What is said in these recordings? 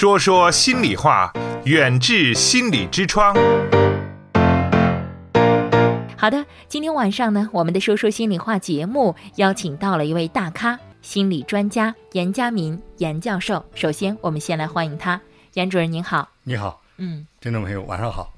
说说心里话，远至心理之窗。好的，今天晚上呢，我们的说说心里话节目邀请到了一位大咖，心理专家严家民严教授。首先我们先来欢迎他。严主任您好。你好。听众朋友晚上好。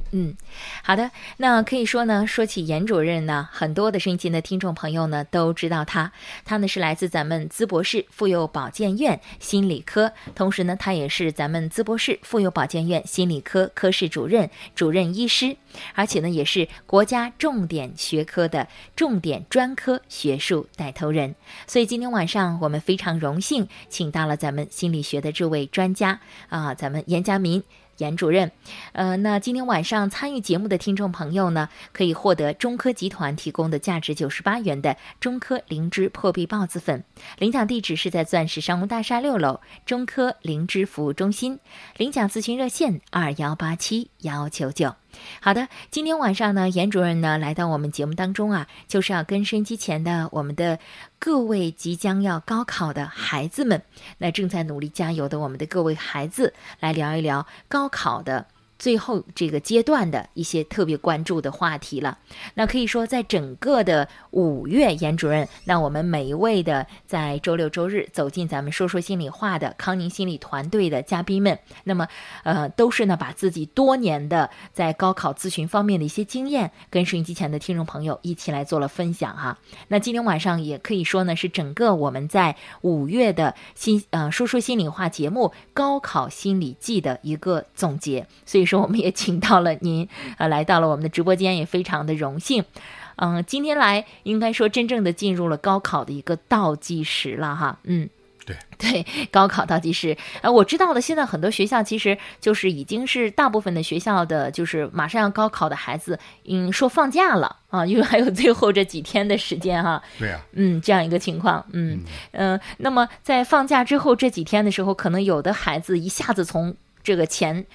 好的，那可以说呢，说起严主任呢，很多的收音机的听众朋友呢都知道他。他呢是来自咱们淄博市妇幼保健院心理科，同时呢他也是咱们淄博市妇幼保健院心理科科室主任、主任医师，而且呢也是国家重点学科的重点专科学术带头人。所以今天晚上我们非常荣幸请到了咱们心理学的这位专家啊，咱们严家民严主任。那今天晚上参与节目的听众朋友呢，可以获得中科集团提供的价值98元的中科灵芝破壁孢子粉。领奖地址是在钻石商务大厦6楼中科灵芝服务中心。领奖咨询热线2187-199。好的，今天晚上呢，严主任呢来到我们节目当中啊，就是要跟收音机前的我们的各位即将要高考的孩子们，那正在努力加油的我们的各位孩子，来聊一聊高考的最后这个阶段的一些特别关注的话题了。那可以说在整个的5月，严主任，那我们每一位的在周六周日走进咱们说说心里话的康宁心理团队的嘉宾们，那么都是呢把自己多年的在高考咨询方面的一些经验跟收音机前的听众朋友一起来做了分享哈。那今天晚上也可以说呢是整个我们在5月的说说心里话节目高考心理季的一个总结，所以说我们也请到了您，来到了我们的直播间，也非常的荣幸。今天来应该说真正的进入了高考的一个倒计时了哈。对，高考倒计时。我知道的，现在很多学校其实就是已经是大部分的学校的，就是马上要高考的孩子，说放假了啊，因为还有最后这几天的时间哈。对啊。这样一个情况。那么在放假之后这几天的时候，可能有的孩子一下子从这个前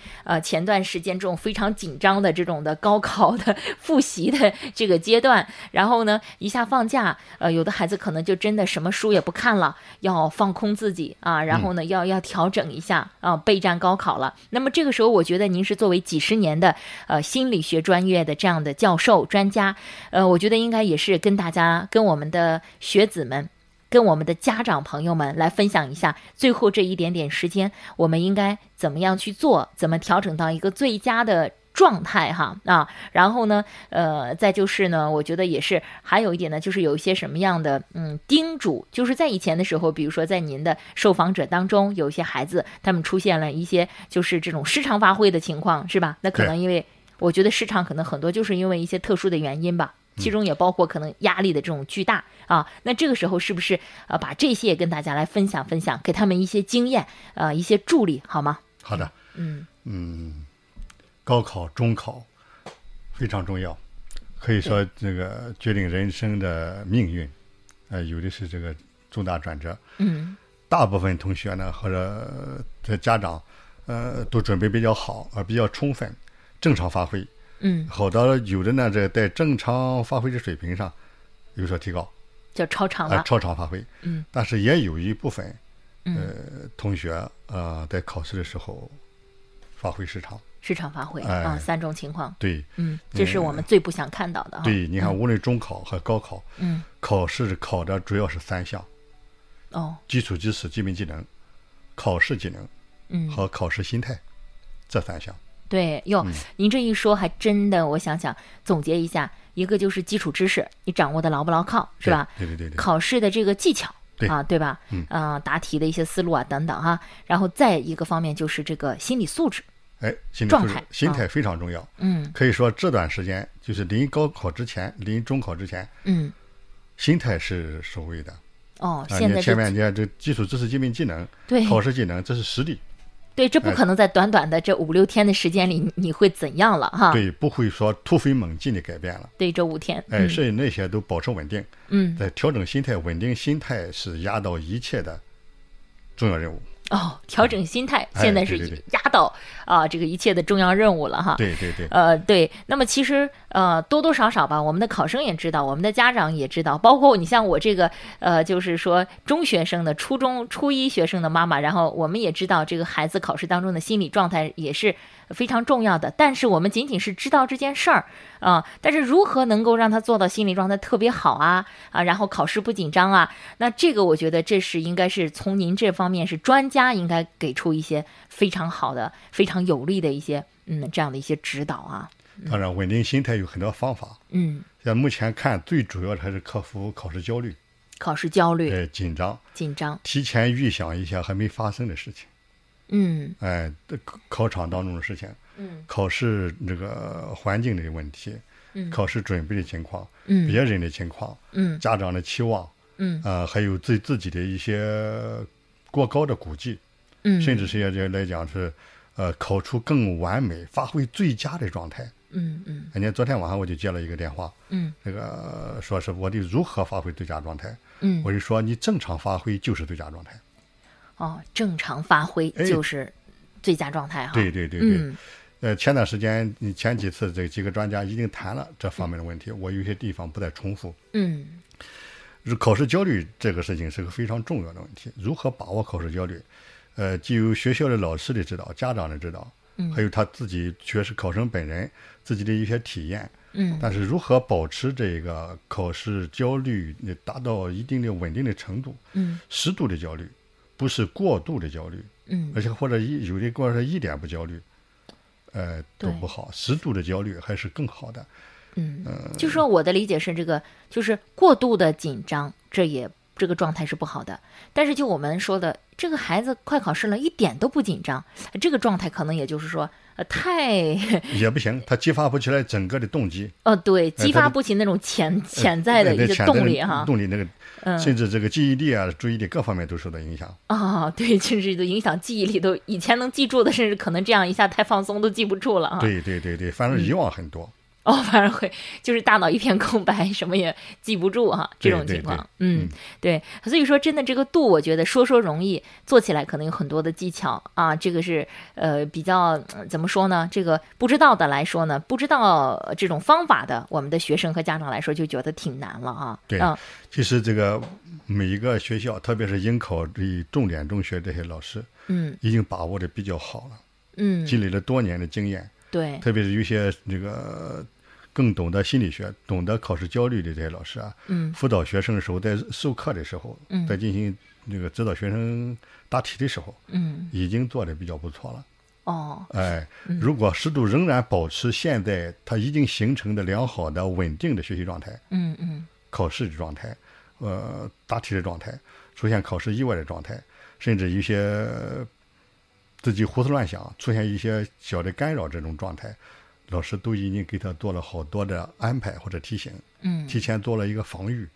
段时间这种非常紧张的这种的高考的复习的这个阶段，然后呢一下放假，有的孩子可能就真的什么书也不看了，要放空自己啊，然后呢要调整一下啊，备战高考了。那么这个时候我觉得您是作为几十年的心理学专业的这样的教授专家，我觉得应该也是跟大家跟我们的学子们跟我们的家长朋友们来分享一下，最后这一点点时间我们应该怎么样去做，怎么调整到一个最佳的状态哈啊。然后呢再就是呢，我觉得也是还有一点呢，就是有一些什么样的叮嘱，就是在以前的时候，比如说在您的受访者当中有一些孩子他们出现了一些就是这种失常发挥的情况是吧，那可能因为我觉得失常可能很多就是因为一些特殊的原因吧，其中也包括可能压力的这种巨大啊，那这个时候是不是把这些也跟大家来分享分享，给他们一些经验，一些助力，好吗？好的，高考、中考非常重要，可以说这个决定人生的命运，有的是这个重大转折。大部分同学呢或者家长，都准备比较好，比较充分，正常发挥。好的，有的呢，这在正常发挥的水平上有所提高，叫超常了，超常发挥。但是也有一部分，同学在考试的时候发挥失常发挥啊，三种情况。对，这是我们最不想看到的。对，你看，无论中考和高考，考试考的主要是3项，基础知识、基本技能、考试技能，和考试心态，这3项。对哟，您这一说还真的，我想想总结一下，一个就是基础知识，你掌握的牢不牢靠，是吧？对。考试的这个技巧，对吧？答题的一些思路啊，等等哈。然后再一个方面就是这个心理素质，心理素质、心态非常重要。可以说这段时间就是临高考之前、临中考之前，心态是首位的。现在前面你看这基础知识、基本技能、考试技能，这是实力。对，这不可能在短短的这5-6天的时间里你会怎样了哈？对，不会说突飞猛进的改变了。对，这5天，所以那些都保持稳定。在调整心态，稳定心态是压倒一切的重要任务。哦，调整心态，现在是压倒啊这个一切的重要任务了哈。对对对。对，那么其实多多少少吧，我们的考生也知道，我们的家长也知道，包括你像我这个就是说中学生的初一学生的妈妈，然后我们也知道这个孩子考试当中的心理状态也是非常重要的。但是我们仅仅是知道这件事儿啊，但是如何能够让他做到心理状态特别好啊，然后考试不紧张啊，那这个我觉得这是应该是从您这方面是专家应该给出一些非常好的、非常有力的一些这样的一些指导啊。当然，稳定心态有很多方法。像目前看，最主要的还是克服考试焦虑。考试焦虑，紧张，提前预想一下还没发生的事情。考场当中的事情，考试这个环境的问题，考试准备的情况，别人的情况，家长的期望，还有对自己的一些过高的估计，甚至是来讲是，考出更完美、发挥最佳的状态。人家昨天晚上我就接了一个电话，那个说是我得如何发挥最佳状态，我就说你正常发挥就是最佳状态。正常发挥就是最佳状态哈。对对对对，前段时间前几次这几个专家已经谈了这方面的问题，我有些地方不再重复。考试焦虑这个事情是个非常重要的问题，如何把握考试焦虑，既有学校的老师的指导、家长的指导，还有他自己学生考生本人自己的一些体验。但是如何保持这个考试焦虑达到一定的稳定的程度，适度的焦虑，不是过度的焦虑，而且或者有的过程一点不焦虑，都不好，适度的焦虑还是更好的。就说我的理解是，这个就是过度的紧张，这个状态是不好的。但是就我们说的，这个孩子快考试了，一点都不紧张，这个状态可能也就是说，太也不行，他激发不起来整个的动机。对，激发不起那种潜在的一些动力哈，动力那个，甚至这个记忆力啊、注意力各方面都受到影响。对，甚至都影响记忆力，都以前能记住的，甚至可能这样一下太放松都记不住了。对对对对，反正遗忘很多。反而会就是大脑一片空白，什么也记不住哈，这种情况。对，所以说真的这个度，我觉得说容易，做起来可能有很多的技巧啊。这个是比较怎么说呢？这个不知道的来说呢，不知道这种方法的，我们的学生和家长来说就觉得挺难了啊。对，其实这个每一个学校，特别是应考这重点中学这些老师，已经把握的比较好了，积累了多年的经验。对，特别是有些这个更懂得心理学、懂得考试焦虑的这些老师啊，辅导学生的时候，在授课的时候，在进行那个指导学生答题的时候，已经做得比较不错了。如果适度仍然保持现在他已经形成的良好的、稳定的学习状态，考试的状态，答题的状态，出现考试意外的状态，甚至一些自己胡思乱想、出现一些小的干扰这种状态。老师都已经给他做了好多的安排或者提醒，提前做了一个防御，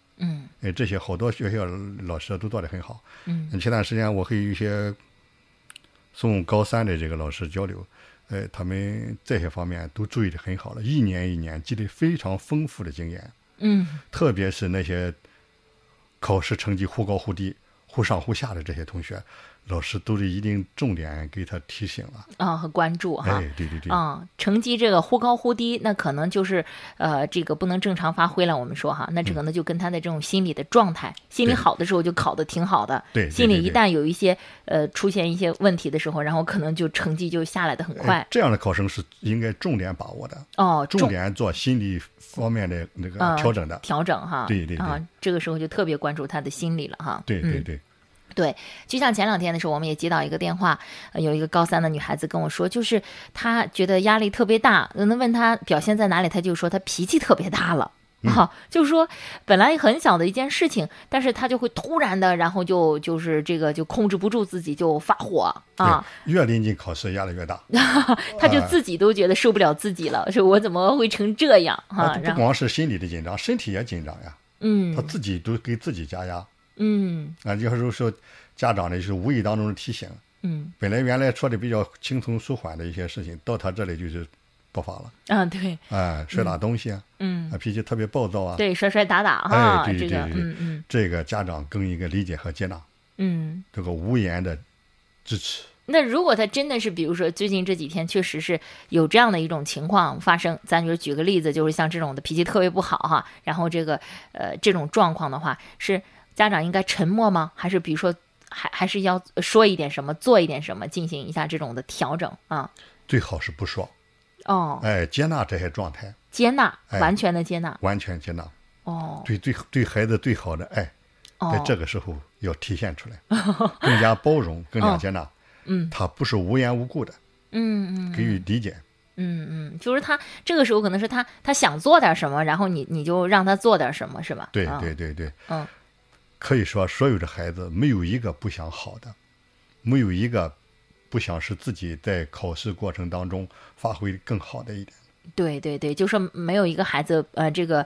这些好多学校老师都做得很好。前段时间我和一些送高三的这个老师交流，他们这些方面都注意得很好了，一年一年积累非常丰富的经验。特别是那些考试成绩忽高忽低、忽上忽下的这些同学，老师都是一定重点给他提醒了和关注哈。对对对。成绩这个忽高忽低，那可能就是这个不能正常发挥了。我们说哈，那这可能就跟他的这种心理的状态，心理好的时候就考得挺好的，对，心理一旦有一些出现一些问题的时候，然后可能就成绩就下来得很快。这样的考生是应该重点把握的，重点做心理方面的那个调整的调整哈。对对对。这个时候就特别关注他的心理了哈。对对对。对，就像前两天的时候，我们也接到一个电话，有一个高三的女孩子跟我说，就是她觉得压力特别大。问她表现在哪里，她就说她脾气特别大了。就是说本来很小的一件事情，但是她就会突然的，然后就是这个就控制不住自己就发火啊。越临近考试压力越大，她就自己都觉得受不了自己了，说我怎么会成这样啊？不光是心理的紧张，身体也紧张呀。她自己都给自己加压。有时候说家长的就是无意当中的提醒，本来原来说的比较轻松舒缓的一些事情，到他这里就是爆发了。对，摔打东西啊，脾气特别暴躁啊，对，摔打打哈，对对对，这个家长更应该理解和接纳，这个无言的支持。那如果他真的是比如说最近这几天确实是有这样的一种情况发生，咱就举个例子，就是像这种的脾气特别不好哈，然后这个这种状况的话，是家长应该沉默吗？还是比如说还是要说一点什么，做一点什么，进行一下这种的调整啊？最好是不说哦，哎，接纳这些状态，接纳，完全的接纳，哎、完全接纳哦，对孩子最好的爱、哎，在这个时候要体现出来，哦、更加包容，更加接纳。哦嗯，他不是无缘无故的，嗯嗯，给予理解，嗯嗯，就是他这个时候可能是他想做点什么，然后你就让他做点什么，是吧？对对对对，嗯，可以说所有的孩子没有一个不想好的，没有一个不想是自己在考试过程当中发挥更好的一点。对对对，就是没有一个孩子这个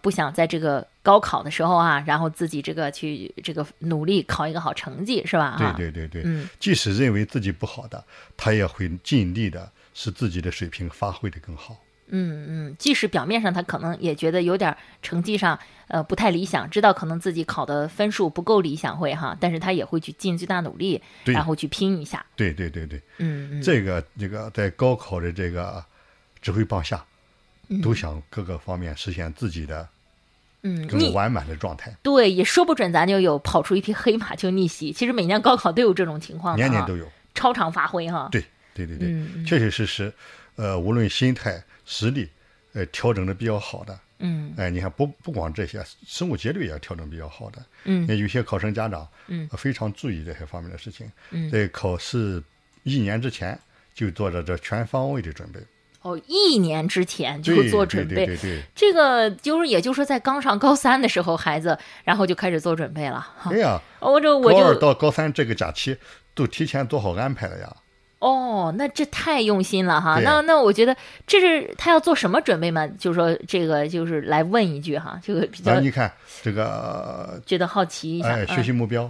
不想在这个高考的时候啊，然后自己这个去这个努力考一个好成绩，是吧？对对对对，嗯，即使认为自己不好的，他也会尽力的使自己的水平发挥的更好。嗯嗯，即使表面上他可能也觉得有点成绩上不太理想，知道可能自己考的分数不够理想会哈，但是他也会去尽最大努力，然后去拼一下。对对对对，嗯嗯，这个在高考的这个。指挥棒下都想各个方面实现自己的更完满的状态、嗯、对，也说不准咱就有跑出一匹黑马就逆袭，其实每年高考都有这种情况，年年都有超常发挥哈。对对对对、嗯、确确实实无论心态实力调整的比较好的，嗯哎、你看不光这些，生活节律也调整比较好的，嗯，有些考生家长非常注意这些方面的事情，嗯，在考试一年之前就做着这全方位的准备。哦，一年之前就做准备，对对对对对，这个就是也就是说，在刚上高三的时候，孩子然后就开始做准备了。对呀、啊，我高二到高三这个假期都提前做好安排了呀。哦，那这太用心了哈。啊、那我觉得这是他要做什么准备吗？就是说这个就是来问一句哈，这个比较、啊、你看这个觉得好奇一下，哎，学习目标，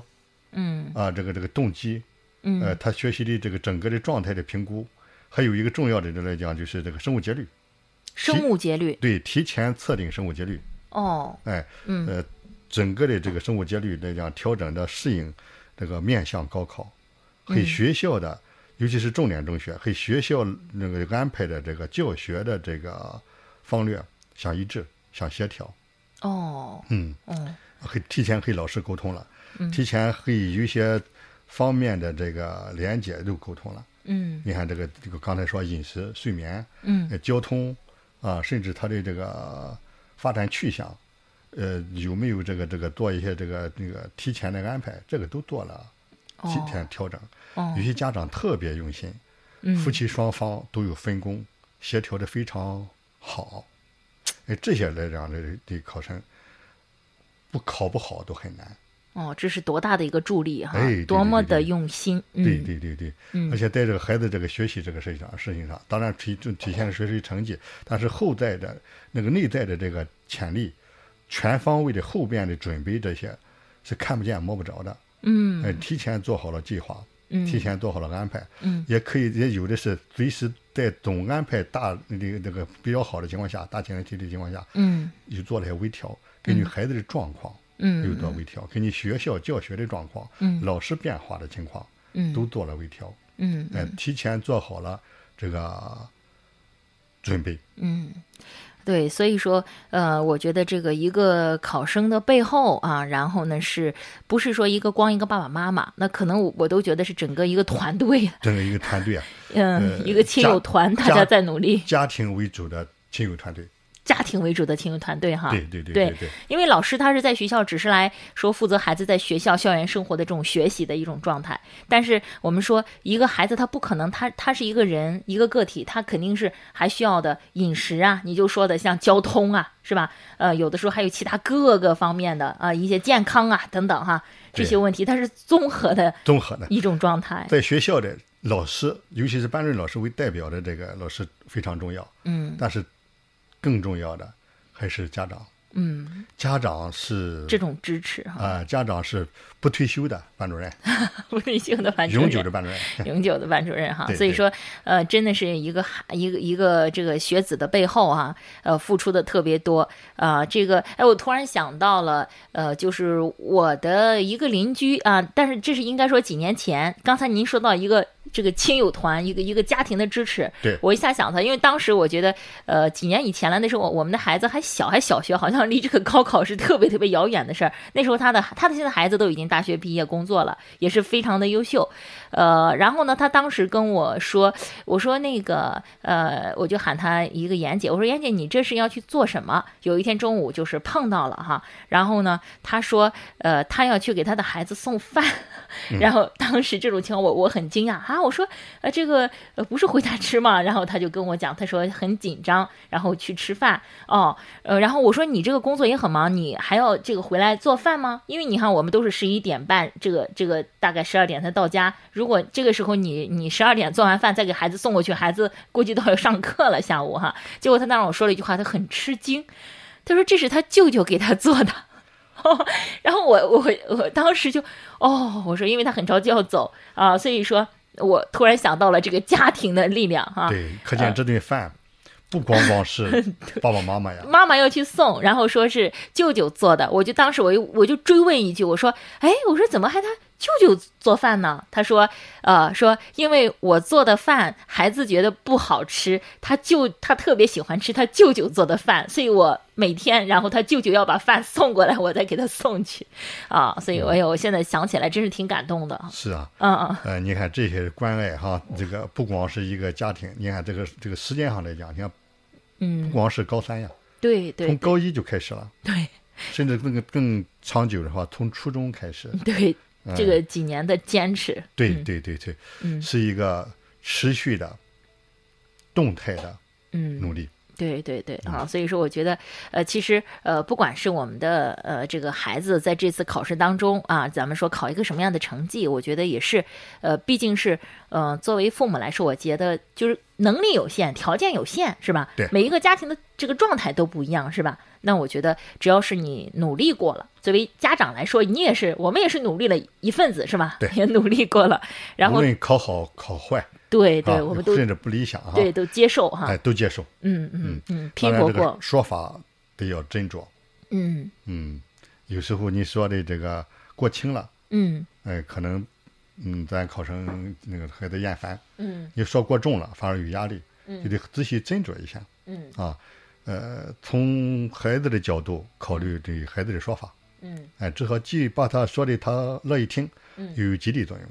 嗯啊，这个动机，嗯，他学习的这个整个的状态的评估。还有一个重要的来讲，就是这个生物节律，生物节律，对，提前测定生物节律。哦，哎，嗯，整个的这个生物节律来讲，调整的适应这个面向高考和学校的，尤其是重点中学和学校那个安排的这个教学的这个方略想一致，想协调。哦，嗯，嗯，提前和老师沟通了，提前和有一些方面的这个连接都沟通了。嗯，你看这个刚才说饮食、睡眠，嗯，交通啊，甚至他的这个发展去向，有没有这个做一些这个提前的安排，这个都做了，提前调整。哦，有些家长特别用心，嗯，夫妻双方都有分工，协调的非常好。哎，这些来讲这考生不考不好都很难。哦，这是多大的一个助力哈！哎、对对对对，多么的用心！对对对对，嗯、而且在这个孩子这个学习这个事情上，当然体现了学习成绩，但是后在的那个内在的这个潜力，全方位的后边的准备这些是看不见摸不着的。嗯，提前做好了计划，嗯，提前做好了安排，嗯，也可以也有的是随时在总安排大这个比较好的情况下，大前提的情况下，嗯，就做了些微调，根据孩子的状况。嗯嗯，又做微调，给你学校教学的状况，嗯，老师变化的情况，嗯，都做了微调，嗯，提前做好了这个准备，嗯，对，所以说，我觉得这个一个考生的背后啊，然后呢，是不是说光一个爸爸妈妈，那可能我都觉得是整个一个团队，整个一个团队啊，嗯，一个亲友团，大家在努力，家庭为主的亲友团队。家庭为主的亲友团队哈，对对对 对, 对, 对，因为老师他是在学校只是来说负责孩子在学校校园生活的这种学习的一种状态，但是我们说一个孩子他不可能他是一个人一个个体，他肯定是还需要的饮食啊，你就说的像交通啊，是吧？有的时候还有其他各个方面的啊、一些健康啊等等哈，这些问题它是综合的一种状态。在学校的老师，尤其是班主任老师为代表的这个老师非常重要，嗯，但是。更重要的还是家长，嗯，家长是这种支持哈啊，家长是不退休的班主任，不退休的班主任，永久的班主任，永久的班主任哈。所以说，真的是一个这个学子的背后啊，付出的特别多啊、这个哎，我突然想到了，就是我的一个邻居啊、但是这是应该说几年前。刚才您说到一个这个亲友团，一个家庭的支持，对我一下想到，因为当时我觉得，几年以前了，那时候我们的孩子还小，还小学，好像。离这个高考是特别特别遥远的事儿。那时候他的现在孩子都已经大学毕业工作了，也是非常的优秀。然后呢，他当时跟我说，我说那个我就喊他一个妍姐，我说妍姐，你这是要去做什么？有一天中午就是碰到了哈，然后呢，他说他要去给他的孩子送饭，然后当时这种情况我很惊讶啊，我说这个不是回家吃嘛？然后他就跟我讲，他说很紧张，然后去吃饭哦，然后我说你这个工作也很忙，你还要这个回来做饭吗？因为你看我们都是11点半，这个大概12点才到家。如果这个时候你12点做完饭再给孩子送过去，孩子估计都要上课了下午哈。结果他当时我说了一句话，他很吃惊，他说这是他舅舅给他做的。然后我当时就我说因为他很着急要走啊，所以说我突然想到了这个家庭的力量哈。对，可见这顿饭。不光是爸爸妈妈呀，妈妈要去送，然后说是舅舅做的，我就当时我就追问一句，我说，哎，我说怎么还他舅舅做饭呢？他说，因为我做的饭孩子觉得不好吃，他特别喜欢吃他舅舅做的饭，所以我每天，然后他舅舅要把饭送过来，我再给他送去，啊，所以我现在想起来真是挺感动的。是啊，你看这些关爱哈，这个不光是一个家庭，你看这个时间上来讲，你看。嗯，不光是高三呀，对，从高一就开始了，对，甚至更长久的话，从初中开始，对，这个几年的坚持，对，是一个持续的、动态的努力。对啊，所以说我觉得，其实不管是我们的这个孩子在这次考试当中啊，咱们说考一个什么样的成绩，我觉得也是，毕竟是作为父母来说，我觉得就是能力有限，条件有限，是吧？对，每一个家庭的这个状态都不一样，是吧？那我觉得只要是你努力过了，作为家长来说，我们也是努力了一份子，是吧？对，也努力过了，然后无论考好考坏。对、啊，我们都甚至不理想哈，对，都接受哈，哎，都接受，拼搏过，说法得要斟酌，有时候你说的这个过轻了，可能咱考生那个还得厌烦，你说过重了反而有压力，就得仔细斟酌一下，从孩子的角度考虑对孩子的说法，至少既把他说的他乐意听，又有激励作用。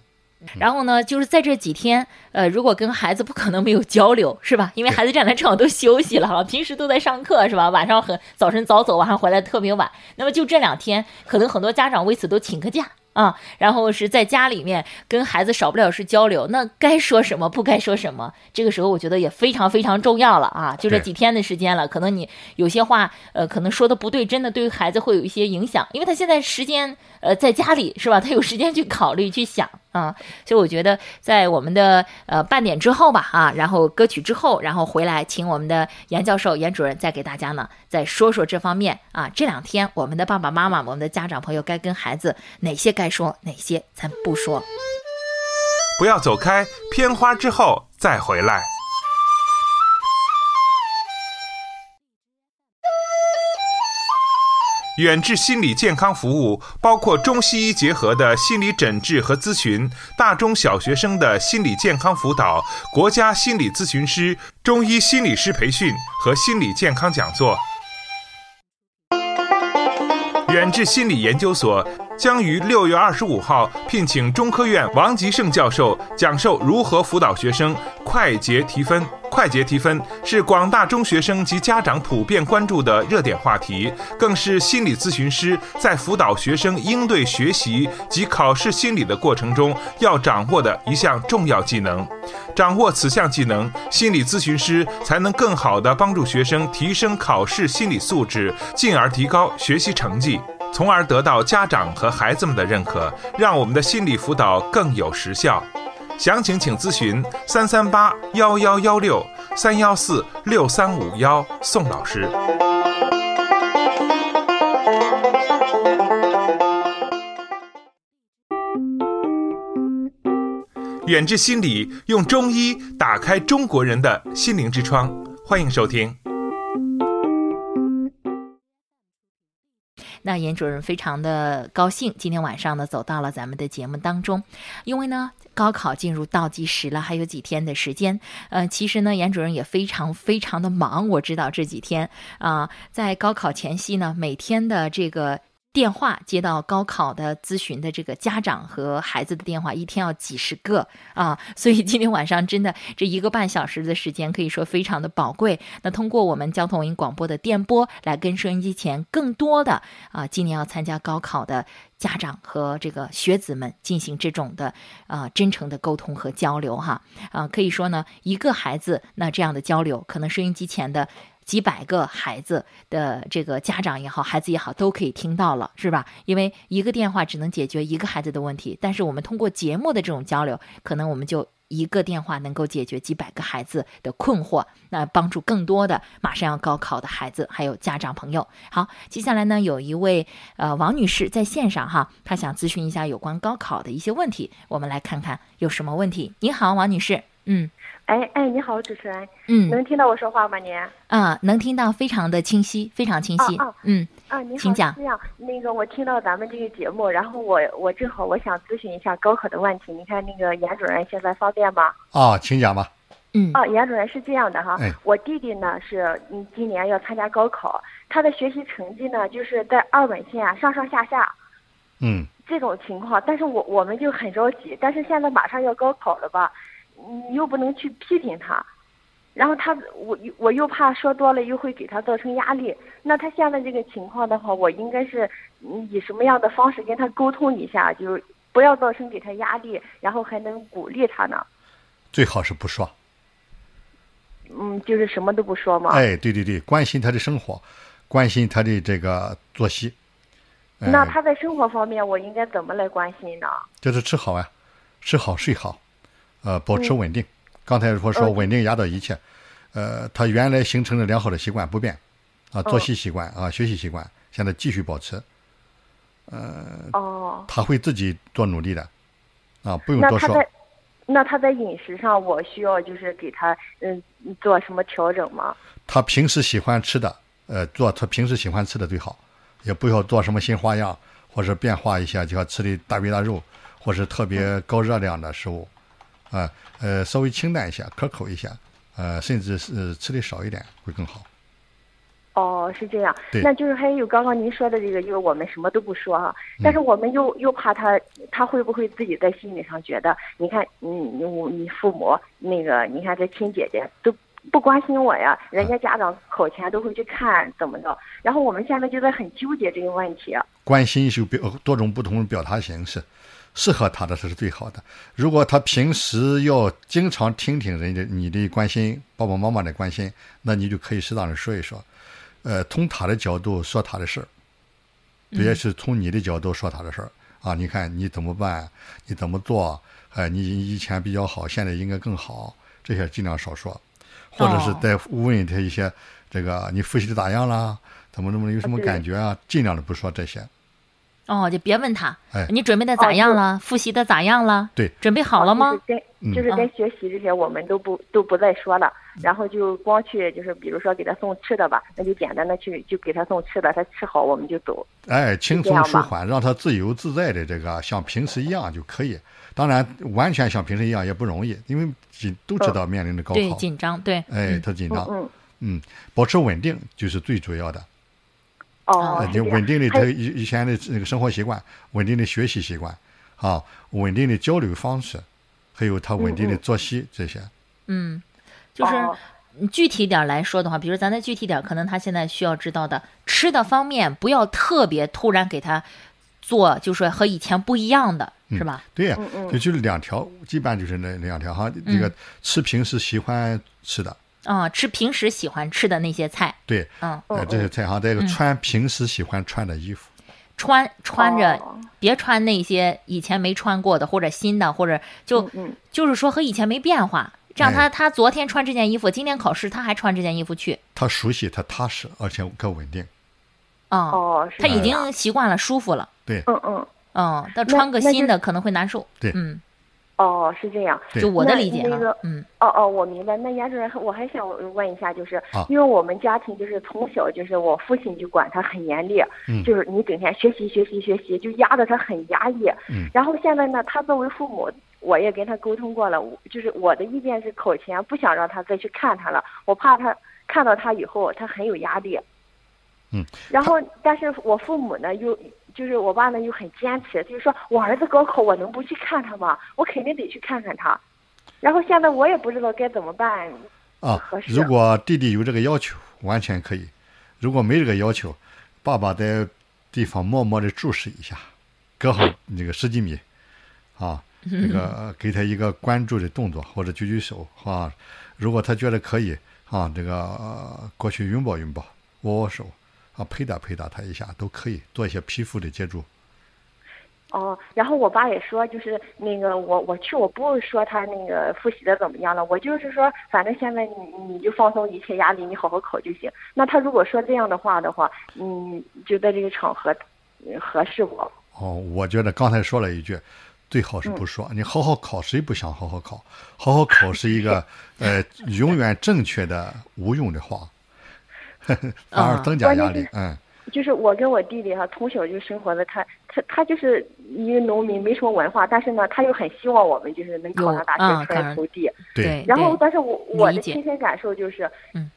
然后呢，就是在这几天，如果跟孩子不可能没有交流，是吧？因为孩子这两天正好都休息了哈，平时都在上课，是吧？晚上早晨早走，晚上回来特别晚。那么就这两天，可能很多家长为此都请个假啊，然后是在家里面跟孩子少不了是交流，那该说什么不该说什么，这个时候我觉得也非常非常重要了啊。就这几天的时间了，可能你有些话可能说的不对，真的对于孩子会有一些影响，因为他现在时间在家里，是吧？他有时间去考虑去想。啊，所以我觉得在我们的8点之后吧，啊，然后歌曲之后，然后回来请我们的严教授、严主任再给大家呢再说说这方面啊，这两天我们的爸爸妈妈、我们的家长朋友该跟孩子哪些该说，哪些咱不说。不要走开，片花之后再回来。远志心理健康服务包括中西医结合的心理诊治和咨询，大中小学生的心理健康辅导，国家心理咨询师、中医心理师培训和心理健康讲座。远志心理研究所将于6月25号聘请中科院王吉胜教授讲授如何辅导学生快捷提分。快捷提分是广大中学生及家长普遍关注的热点话题，更是心理咨询师在辅导学生应对学习及考试心理的过程中要掌握的一项重要技能。掌握此项技能，心理咨询师才能更好地帮助学生提升考试心理素质，进而提高学习成绩，从而得到家长和孩子们的认可，让我们的心理辅导更有实效。详情请咨询33811163146351宋老师。远至心理，用中医打开中国人的心灵之窗。欢迎收听。那严主任非常的高兴，今天晚上呢走到了咱们的节目当中，因为呢高考进入倒计时了，还有几天的时间。其实呢严主任也非常的忙，我知道这几天啊，在高考前夕呢，每天的这个电话接到高考的咨询的这个家长和孩子的电话，一天要几十个啊！所以今天晚上真的这1个半小时的时间可以说非常的宝贵。那通过我们交通音广播的电波来跟收音机前更多的今年要参加高考的家长和这个学子们进行这种的真诚的沟通和交流哈。可以说呢一个孩子那这样的交流，可能收音机前的几百个孩子的这个家长也好，孩子也好，都可以听到了，是吧？因为一个电话只能解决一个孩子的问题，但是我们通过节目的这种交流，可能我们就一个电话能够解决几百个孩子的困惑，那帮助更多的马上要高考的孩子还有家长朋友。好，接下来呢有一位王女士在线上哈，她想咨询一下有关高考的一些问题，我们来看看有什么问题。你好，王女士。哎，你好，主持人。能听到我说话吗？您能听到，非常的清晰，非常清晰。您好，请讲。这样，那个我听到咱们这个节目，然后我正好我想咨询一下高考的问题。你看那个严主任现在方便吗？请讲吧。严主任是这样的哈，我弟弟呢是今年要参加高考，他的学习成绩呢就是在二本线上下。这种情况，但是我们就很着急，但是现在马上要高考了吧。你又不能去批评他，然后我又怕说多了又会给他造成压力。那他现在这个情况的话，我应该是以什么样的方式跟他沟通一下，就是不要造成给他压力，然后还能鼓励他呢？最好是不说。就是什么都不说嘛。对，关心他的生活，关心他的这个作息。那他在生活方面，我应该怎么来关心呢？就是吃好啊，吃好睡好。保持稳定，刚才说稳定压倒一切。他原来形成了良好的习惯不变，作息习惯学习习惯，现在继续保持。他会自己做努力的，不用多说。那他在饮食上，我需要就是给他做什么调整吗？他平时喜欢吃的，做他平时喜欢吃的最好，也不要做什么新花样，或者变化一下，就要吃的大鱼大肉，或是特别高热量的食物。稍微清淡一下，可口一下，甚至是吃的少一点会更好。是这样。那就是还有刚刚您说的这个，就是我们什么都不说哈，但是我们又怕他会不会自己在心理上觉得，你看，你父母那个，你看这亲姐姐都不关心我呀，人家家长考前都会去看怎么着，然后我们现在就在很纠结这个问题。关心是多种不同的表达形式。适合他的是最好的。如果他平时要经常听人家你的关心，爸爸妈妈的关心，那你就可以适当的说一说，从他的角度说他的事儿，别是从你的角度说他的事儿你看你怎么办，你怎么做，你以前比较好，现在应该更好，这些尽量少说，或者是再问他一些这个你复习的咋样啦，怎么有什么感觉啊，尽量的不说这些。就别问他，你准备的咋样了？复习的咋样了？对，准备好了吗？就是跟学习这些我们都不再说了，然后就光去就是比如说给他送吃的吧，那就简单的就给他送吃的，他吃好我们就走。轻松舒缓，让他自由自在的这个像平时一样就可以。当然，完全像平时一样也不容易，因为都知道面临着高考，对，紧张，对，他紧张，保持稳定就是最主要的。就稳定的他以前的那个生活习惯，稳定的学习习惯，稳定的交流方式，还有他稳定的作息这些。就是具体点来说的话，比如咱再具体点，可能他现在需要知道的吃的方面，不要特别突然给他做，就是和以前不一样的，是吧？对呀，就是两条，基本就是那两条哈。这个吃平时喜欢吃的。吃平时喜欢吃的那些菜，对，这些菜哈，再一个穿平时喜欢穿的衣服，穿着别穿那些以前没穿过的或者新的，或者就是说和以前没变化，这样他昨天穿这件衣服，今天考试他还穿这件衣服去，他熟悉，他踏实，而且更稳定。他已经习惯了，舒服了。对，到穿个新的可能会难受。对，哦，是这样，就我的理解那个，嗯，我明白。那杨主任，我还想问一下，就是因为我们家庭就是从小就是我父亲就管他很严厉，嗯，就是你整天学习，就压得他很压抑。嗯，然后现在呢，他作为父母，我也跟他沟通过了，就是我的意见是口前，不想让他再去看他了，我怕他看到他以后他很有压力。嗯，然后但是我父母呢又。就是我爸呢又很坚持，就是说我儿子高考我能不去看他吗？我肯定得去看看他。然后现在我也不知道该怎么办啊。如果弟弟有这个要求完全可以，如果没这个要求，爸爸在地方默默的注视一下，隔好那个10几米啊，那个给他一个关注的动作或者举举手啊。如果他觉得可以啊，这个过去拥抱握握手。啊，陪打他一下都可以，做一些皮肤的接触。哦，然后我爸也说，就是那个我去，我不说他那个复习的怎么样了，我就是说，反正现在你就放松一切压力，你好好考就行。那他如果说这样的话，嗯，就在这个场合合适我。哦，我觉得刚才说了一句，最好是不说，你好好考，谁不想好好考？好好考是一个永远正确的无用的话。反而增加压力，嗯，就是我跟我弟弟哈，从小就生活的他就是一个农民，没什么文化，但是呢，他又很希望我们就是能考上大学出来投递，对。然后，但是我的亲身感受就是，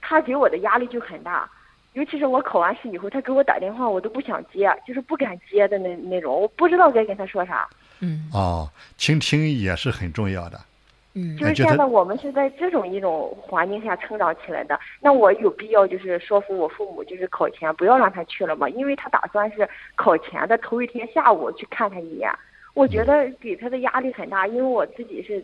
他给我的压力就很大，尤其是我考完试以后，他给我打电话，我都不想接，就是不敢接的那种，我不知道该跟他说啥。嗯，哦，倾听也是很重要的。嗯，就是现在我们是在这种一种环境下成长起来的，那我有必要就是说服我父母就是考前不要让他去了嘛，因为他打算是考前的头一天下午去看他一眼，我觉得给他的压力很大，因为我自己是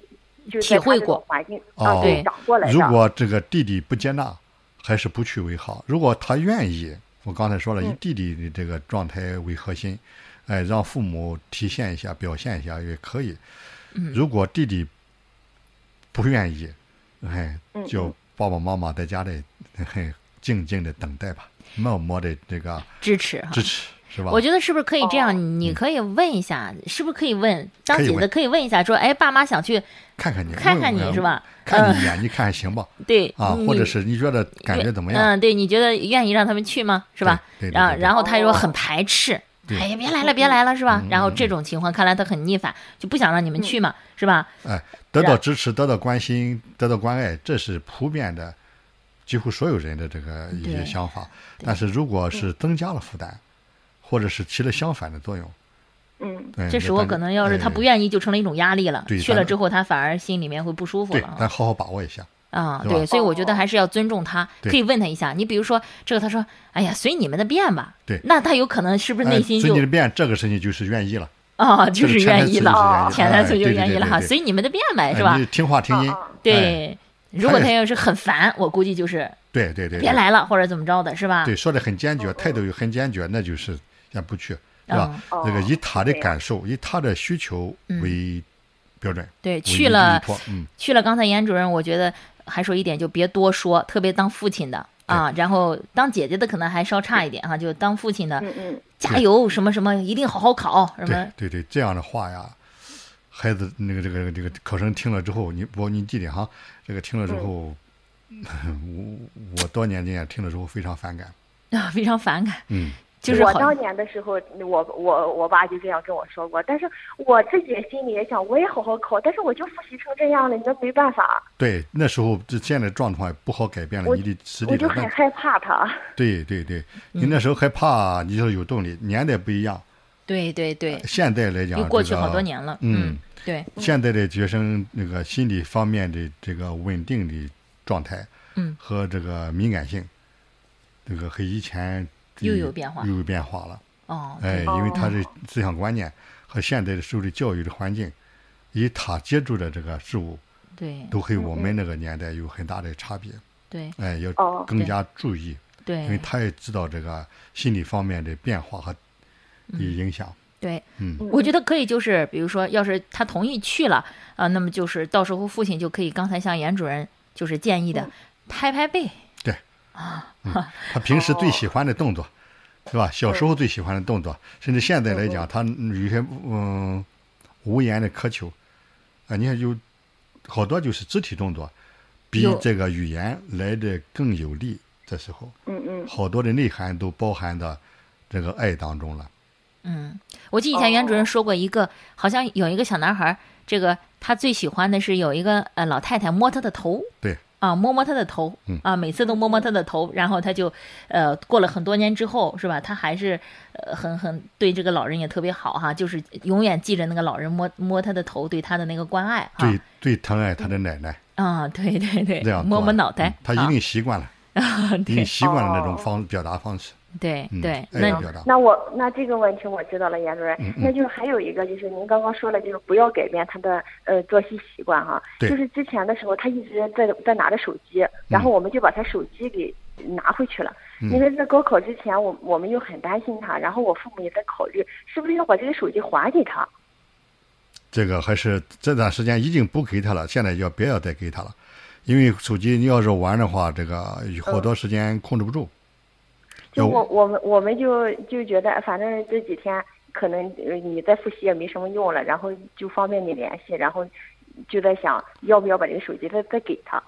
就是体会过环境啊，对，长过来的。如果这个弟弟不接纳，还是不去为好。如果他愿意，我刚才说了，以弟弟的这个状态为核心，哎，让父母体现一下、表现一下也可以。如果弟弟不愿意，哎，就爸爸妈妈在家里静静的等待吧，默默的这个支持是吧？我觉得是不是可以这样？你可以问一下，是不是可以问当姐姐可以问一下，说哎，爸妈想去看看你是吧？看你一眼，你看行吧？对啊，或者是你觉得感觉怎么样？嗯，对，你觉得愿意让他们去吗？是吧？对。然后他又很排斥。哎呀，别来了，是吧？然后这种情况看来他很逆反，就不想让你们去嘛，是吧？哎，得到支持，得到关心，得到关爱，这是普遍的，几乎所有人的这个一些想法。但是如果是增加了负担，或者是起了相反的作用，这时候可能要是他不愿意，就成了一种压力了。去了之后，他反而心里面会不舒服了。对，咱好好把握一下。啊，对，所以我觉得还是要尊重他，可以问他一下。你比如说这个，他说：“哎呀，随你们的便吧。”对，那他有可能是不是内心就随你的便？这个事情就是愿意了啊，就是愿意了，潜台词就愿意了哈，随你们的便呗，是吧？听话听音。对，如果他要是很烦，我估计就是对，别来了或者怎么着的，是吧？对，说的很坚决，态度又很坚决，那就是先不去，是吧？那个以他的感受，以他的需求为标准。对，去了。刚才严主任，我觉得。还说一点，就别多说，特别当父亲的啊，然后当姐姐的可能还稍差一点哈，就当父亲的，加油，什么，一定好好考，什么，对，这样的话呀，孩子那个这个考生听了之后，你弟弟哈，这个听了之后，我多年间也听了之后非常反感啊，非常反感，就是我当年的时候，我爸就这样跟我说过，但是我自己心里也想，我也好好考，但是我就复习成这样了，你都没办法。对，那时候现在状况也不好改变了，你得实力。我就很害怕他。对，你那时候害怕，你就有动力。年代不一样。对。现在来讲，又过去好多年了。对。现在的学生那个心理方面的这个稳定的状态，和这个敏感性，这个和以前。又有变化了哦，哎，因为他的思想观念和现在的受的教育的环境，以他接触的这个事物，对，都和我们那个年代有很大的差别。对，哎，要更加注意。对，因为他也知道这个心理方面的变化和影响。对，我觉得可以，就是比如说，要是他同意去了啊，那么就是到时候父亲就可以刚才像严主任就是建议的，拍背。他平时最喜欢的动作，是吧？小时候最喜欢的动作，甚至现在来讲，他有些无言的苛求，你看有好多就是肢体动作比这个语言来的更有力，这时候好多的内涵都包含到这个爱当中了。我记得以前袁主任说过一个，好像有一个小男孩，这个他最喜欢的是有一个老太太摸他的头，对啊，摸摸他的头啊，每次都摸摸他的头，然后他就过了很多年之后，是吧，他还是很对这个老人也特别好哈，就是永远记着那个老人摸他的头，对他的那个关爱哈，最疼爱他的奶奶啊，对对对，这样摸摸脑袋，他一定习惯了啊，一定习惯了那种表达方式。对对，那这个问题我知道了，严主任。那就是还有一个，就是您刚刚说了，就是不要改变他的作息习惯哈。就是之前的时候，他一直在拿着手机，然后我们就把他手机给拿回去了。因为在高考之前，我们又很担心他，然后我父母也在考虑，是不是要把这个手机还给他。这个还是这段时间已经不给他了，现在不要再给他了，因为手机你要是玩的话，这个好多时间控制不住。就我们就觉得，反正这几天可能你在复习也没什么用了，然后就方便你联系，然后就在想要不要把这个手机再给他。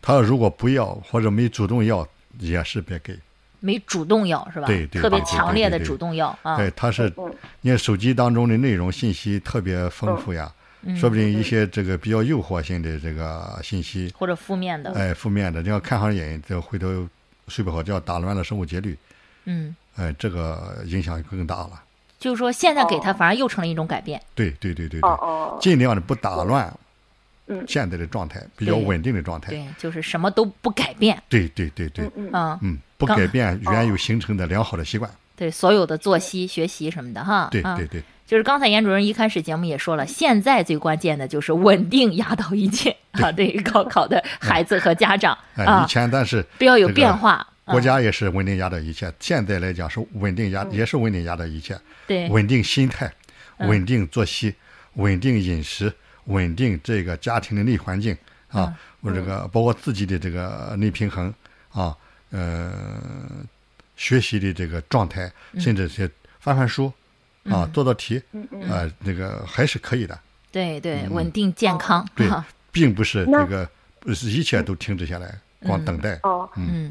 他如果不要或者没主动要，也是别给。没主动要是吧？对对，特别强烈的主动要啊。对，他是你看手机当中的内容信息特别丰富呀，说不定一些这个比较诱惑性的这个信息或者负面的，负面的，你要看上眼，这回头。睡不好觉，打乱了生物节律，这个影响更大了。就是说，现在给他反而又成了一种改变。对对对对对，尽量的不打乱，现在的状态比较稳定的状态。对，就是什么都不改变。对对对对，不改变原有形成的良好的习惯。对，所有的作息、学习什么的哈。对对对。就是刚才严主任一开始节目也说了，现在最关键的就是稳定压倒一切啊！对于高考的孩子和家长以前但是不要有变化，国家也是稳定压倒一切。现在来讲是稳定压，也是稳定压倒一切。对，稳定心态，稳定作息，稳定饮食，稳定这个家庭的内环境啊，我这个包括自己的这个内平衡啊，学习的这个状态，甚至是翻书。啊，做做题，那个还是可以的。对对，稳定健康。对，并不是这个一切都停止下来，光等待。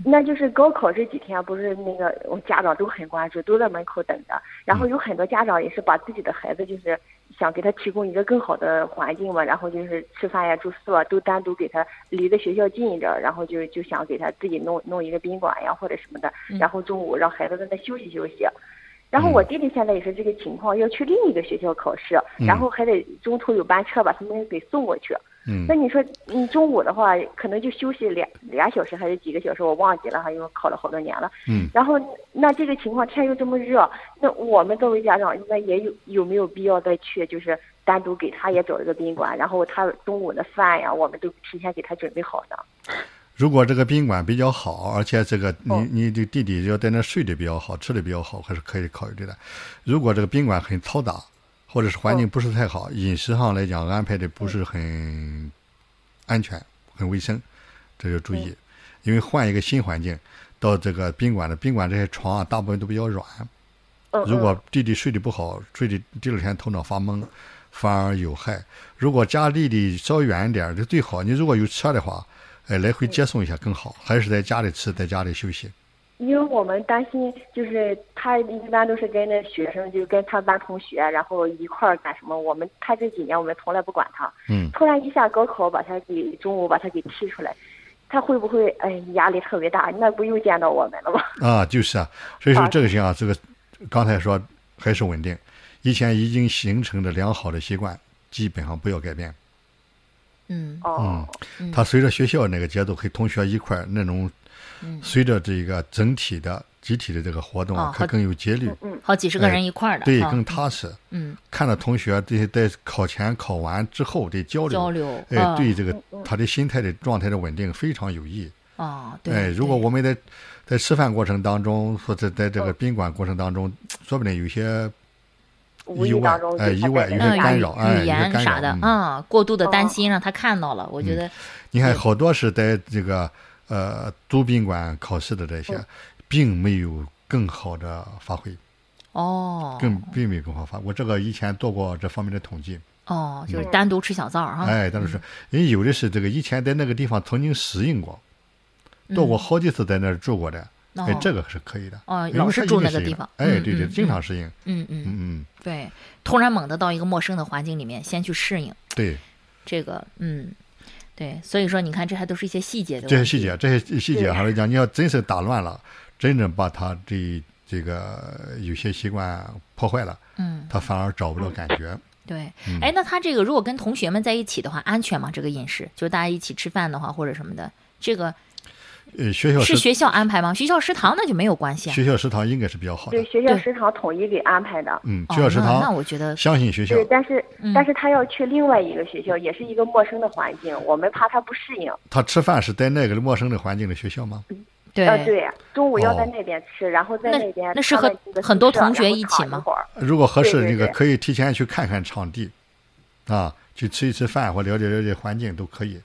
那就是高考这几天，不是那个我家长都很关注，都在门口等着。然后有很多家长也是把自己的孩子，就是想给他提供一个更好的环境嘛，然后就是吃饭呀、住宿啊，都单独给他离的学校近一点，然后就想给他自己弄一个宾馆呀或者什么的，然后中午让孩子在那休息休息。然后我弟弟现在也是这个情况，要去另一个学校考试，然后还得中途有班车把他们给送过去。那你说，中午的话可能就休息俩小时还是几个小时，我忘记了哈，因为考了好多年了。然后那这个情况天又这么热，那我们作为家长，那也有没有必要再去，就是单独给他也找一个宾馆，然后他中午的饭呀，我们都提前给他准备好呢？如果这个宾馆比较好，而且这个你的弟弟要在那睡得比较好，吃得比较好，还是可以考虑的。如果这个宾馆很嘈杂，或者是环境不是太好，饮食上来讲安排的不是很安全、很卫生，这就注意。因为换一个新环境，到这个宾馆这些床啊，大部分都比较软。如果弟弟睡得不好，睡得第二天头脑发懵，反而有害。如果家离得稍远一点，就最好。你如果有车的话。来回接送一下更好，还是在家里吃，在家里休息。因为我们担心，就是他一般都是跟那学生，就跟他班同学，然后一块儿干什么。他这几年我们从来不管他，突然一下高考把他给中午把他给踢出来，他会不会压力特别大？那不又见到我们了吗？啊，就是啊，所以说这个情况，这个刚才说还是稳定，以前已经形成的良好的习惯，基本上不要改变。他随着学校那个节奏和同学一块儿那种，随着这个整体的集体的这个活动啊，它更有节律。好几十个人一块儿的，对，更踏实。看到同学这些在考前、考完之后的交流，对这个他的心态的状态的稳定非常有益。啊，对。如果我们在吃饭过程当中，或者在这个宾馆过程当中，说不定有些。意外有些干扰，语言啥的啊，过度的担心让他看到了，我觉得。你看，好多是在这个租宾馆考试的这些，并没有更好的发挥。并没有更好发挥。我这个以前做过这方面的统计。哦，就是单独吃小灶哈。哎，单独吃，因为有的是这个以前在那个地方曾经适应过，到过好几次在那儿住过的。哎，这个是可以的。哦，老是住那个地方。哎，对对，经常适应。嗯嗯嗯，对，突然猛地到一个陌生的环境里面，先去适应。对，这个嗯。对，所以说你看，这还都是一些细节的。这些细节还是讲，你要真是打乱了，真正把他这个有些习惯破坏了，嗯，他反而找不到感觉。对，哎，那他这个如果跟同学们在一起的话，安全吗？这个饮食，就是大家一起吃饭的话，或者什么的，这个，学校是学校安排吗？学校食堂那就没有关系啊。学校食堂应该是比较好的。对，学校食堂统一给安排的。嗯，学校食堂，那我觉得相信学校。对，但是他要去另外一个学校，也是一个陌生的环境，我们怕他不适应。他吃饭是在那个陌生的环境的学校吗？对啊，对，中午要在那边吃，然后在那边那是和很多同学一起吗？如果合适，那个可以提前去看看场地，啊，去吃一吃饭或了解了解环境都可以。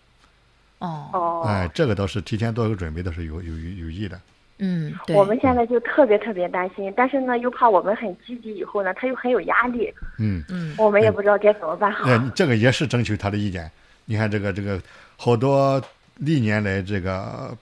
哦，哎，这个倒是提前做个准备，倒是有益的。嗯，对，我们现在就特别特别担心，但是呢，又怕我们很积极以后呢，他又很有压力。嗯嗯，我们也不知道该怎么办好。这个也是征求他的意见。你看这个好多历年来这个，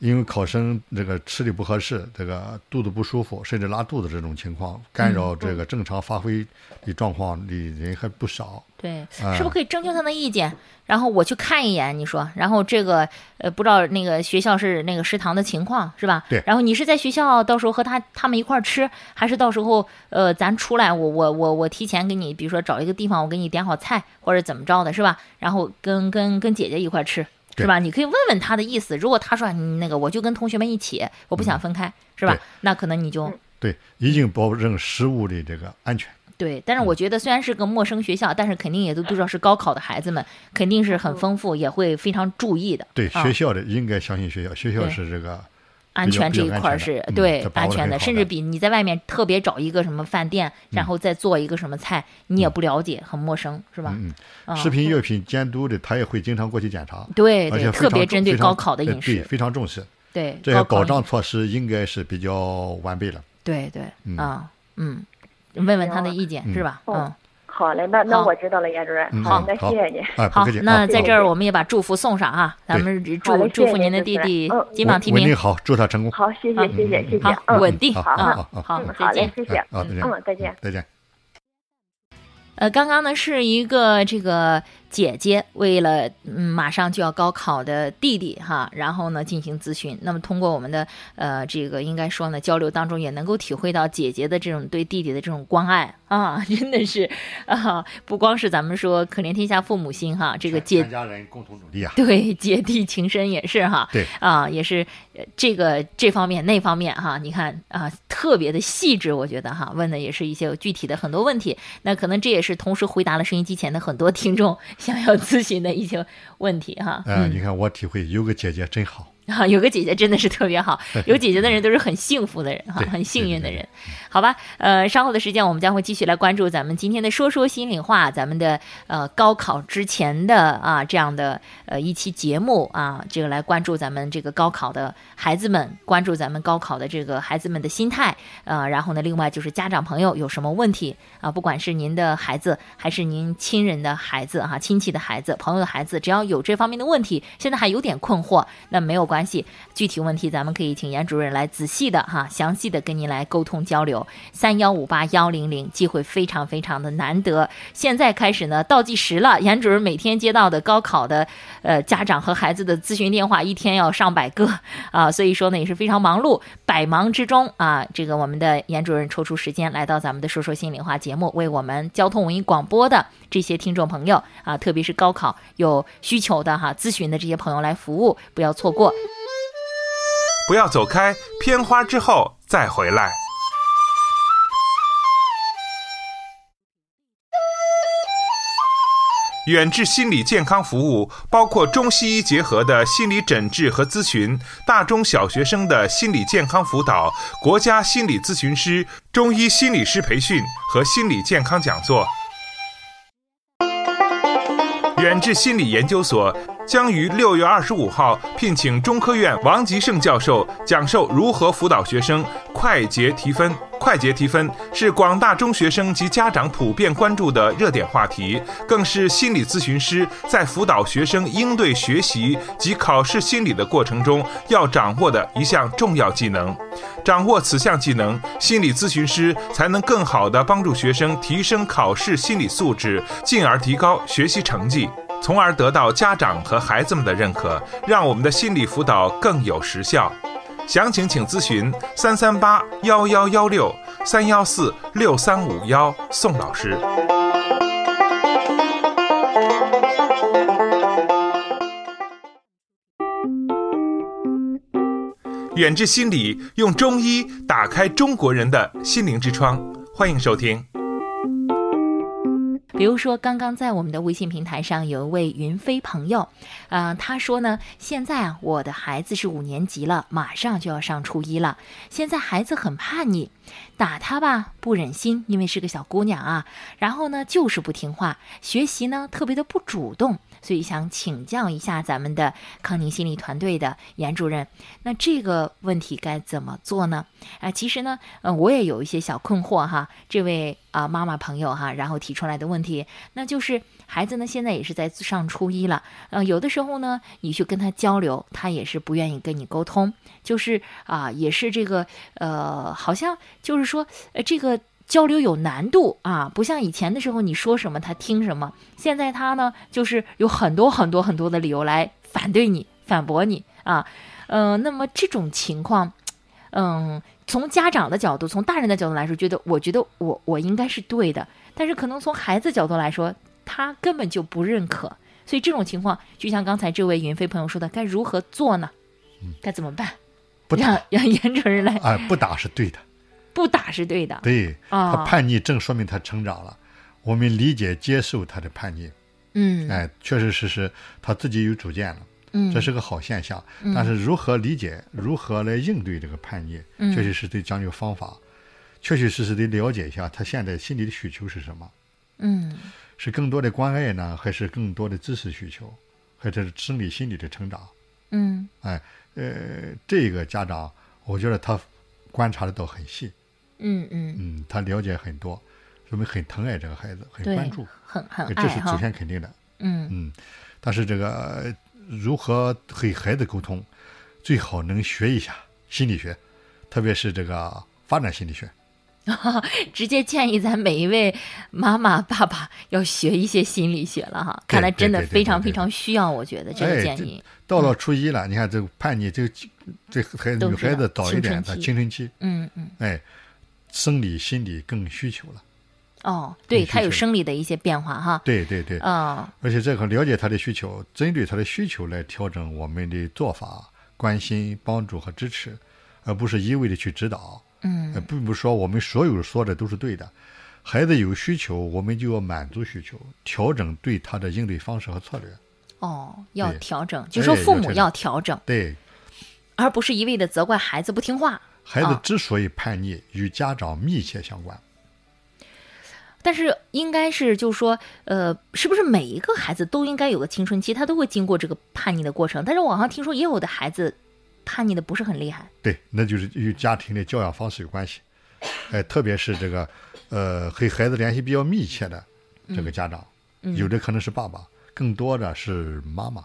因为考生这个吃的不合适，这个肚子不舒服，甚至拉肚子这种情况，干扰这个正常发挥的状况的人还不少。对，是不是可以征求他的意见，然后我去看一眼？你说，然后这个不知道那个学校是那个食堂的情况是吧？对。然后你是在学校到时候和他们一块儿吃，还是到时候咱出来我提前给你，比如说找一个地方我给你点好菜或者怎么着的是吧？然后跟姐姐一块儿吃。是吧？你可以问问他的意思。如果他说你那个，我就跟同学们一起，我不想分开，是吧？那可能你就对，已经保证食物的这个安全。对，但是我觉得虽然是个陌生学校，但是肯定也都知道是高考的孩子们，肯定是很丰富，也会非常注意的。对，学校的应该相信学校，学校是这个安全这一块是对安全的，甚至比你在外面特别找一个什么饭店，然后再做一个什么菜，你也不了解，很陌生，是吧？食品药品监督的他也会经常过去检查，对，而且特别针对高考的饮食，对，非常重视，对，这些保障措施应该是比较完备了，对对，问问他的意见是吧？好嘞，那我知道了，严主任。好，那谢谢你。好，那在这儿我们也把祝福送上啊，咱们祝福您的弟弟金榜题名。您好，祝他成功。好，谢谢谢谢谢谢。好，稳定。好，再见，谢谢。再见，再见。刚刚呢是一个这个姐姐为了马上就要高考的弟弟哈，然后呢进行咨询。那么通过我们的这个应该说呢交流当中，也能够体会到姐姐的这种对弟弟的这种关爱啊，真的是啊，不光是咱们说可怜天下父母心哈，这个全家人共同努力啊，对，姐弟情深也是哈，对啊，也是这个这方面那方面哈，你看啊，特别的细致，我觉得哈，问的也是一些具体的很多问题。那可能这也是同时回答了收音机前的很多听众想要咨询的一些问题哈，你看我体会有个姐姐真好啊，有个姐姐真的是特别好，有姐姐的人都是很幸福的人哈，很幸运的人，好吧？稍后的时间我们将会继续来关注咱们今天的说心里话，咱们的高考之前的啊这样的一期节目啊，这个来关注咱们这个高考的孩子们，关注咱们高考的这个孩子们的心态然后呢，另外就是家长朋友有什么问题啊，不管是您的孩子还是您亲人的孩子哈，亲戚的孩子、朋友的孩子，只要有这方面的问题，现在还有点困惑，那没有关系具体问题，咱们可以请严主任来仔细的哈，详细的跟您来沟通交流。3158100机会非常非常的难得，现在开始呢倒计时了。严主任每天接到的高考的家长和孩子的咨询电话，一天要上百个啊，所以说呢也是非常忙碌，百忙之中啊，这个我们的严主任抽出时间来到咱们的说心里话节目，为我们交通文艺广播的这些听众朋友啊，特别是高考有需求的哈、咨询的这些朋友来服务，不要错过。不要走开，片花之后再回来。远志心理健康服务包括中西医结合的心理诊治和咨询，大中小学生的心理健康辅导，国家心理咨询师、中医心理师培训和心理健康讲座。远志心理研究所将于6月25号聘请中科院王吉胜教授讲授如何辅导学生快捷提分。快捷提分是广大中学生及家长普遍关注的热点话题，更是心理咨询师在辅导学生应对学习及考试心理的过程中要掌握的一项重要技能。掌握此项技能，心理咨询师才能更好地帮助学生提升考试心理素质，进而提高学习成绩，从而得到家长和孩子们的认可，让我们的心理辅导更有实效。详情请咨询338-1116、314-6351宋老师。远志心理，用中医打开中国人的心灵之窗，欢迎收听。比如说刚刚在我们的微信平台上有一位云飞朋友，他说呢，现在啊我的孩子是5年级了，马上就要上初一了，现在孩子很叛逆，打他吧不忍心，因为是个小姑娘啊，然后呢就是不听话，学习呢特别的不主动，所以想请教一下咱们的康宁心理团队的严主任，那这个问题该怎么做呢？其实呢，我也有一些小困惑哈，这位妈妈朋友哈，然后提出来的问题，那就是孩子呢现在也是在上初一了，有的时候呢你去跟他交流，他也是不愿意跟你沟通，就是也是这个好像就是说这个交流有难度啊，不像以前的时候你说什么他听什么，现在他呢就是有很多的理由来反对你、反驳你啊，那么这种情况，从家长的角度、从大人的角度来说，我觉得我应该是对的，但是可能从孩子角度来说，他根本就不认可，所以这种情况，就像刚才这位云飞朋友说的，该如何做呢？该怎么办？不打，让严主任来。不打是对的。不打是对的，对，他叛逆正说明他成长了，我们理解接受他的叛逆，确实是他自己有主见了，这是个好现象，但是如何理解，如何来应对这个叛逆，确实是得讲究方法，确确实实得了解一下他现在心理的需求是什么，是更多的关爱呢，还是更多的知识需求，还是生理心理的成长，这个家长我觉得他观察得到很细。他了解很多，说明很疼爱这个孩子，很关注，很爱，这是首先肯定的。但是这个如何和孩子沟通，最好能学一下心理学，特别是这个发展心理学。直接建议咱每一位妈妈爸爸要学一些心理学了哈，看来真的非常非常需要，我觉得这个建议。到了初一了，你看这个叛逆，这女孩子早一点，她青春期，生理心理更需求了。对，她有生理的一些变化哈。对，而且这个了解她的需求，针对她的需求来调整我们的做法，关心、帮助和支持，而不是一味的去指导。并不是说我们所有说的都是对的，孩子有需求，我们就要满足需求，调整对他的应对方式和策略。要调整，就是说父母要调整，对，而不是一味的责怪孩子不听话。孩子之所以叛逆，与家长密切相关。但是应该是就是说，是不是每一个孩子都应该有个青春期，他都会经过这个叛逆的过程？但是我好像听说也有的孩子叛逆的不是很厉害，对，那就是与家庭的教养方式有关系，特别是这个和孩子联系比较密切的这个家长，有的可能是爸爸，更多的是妈妈，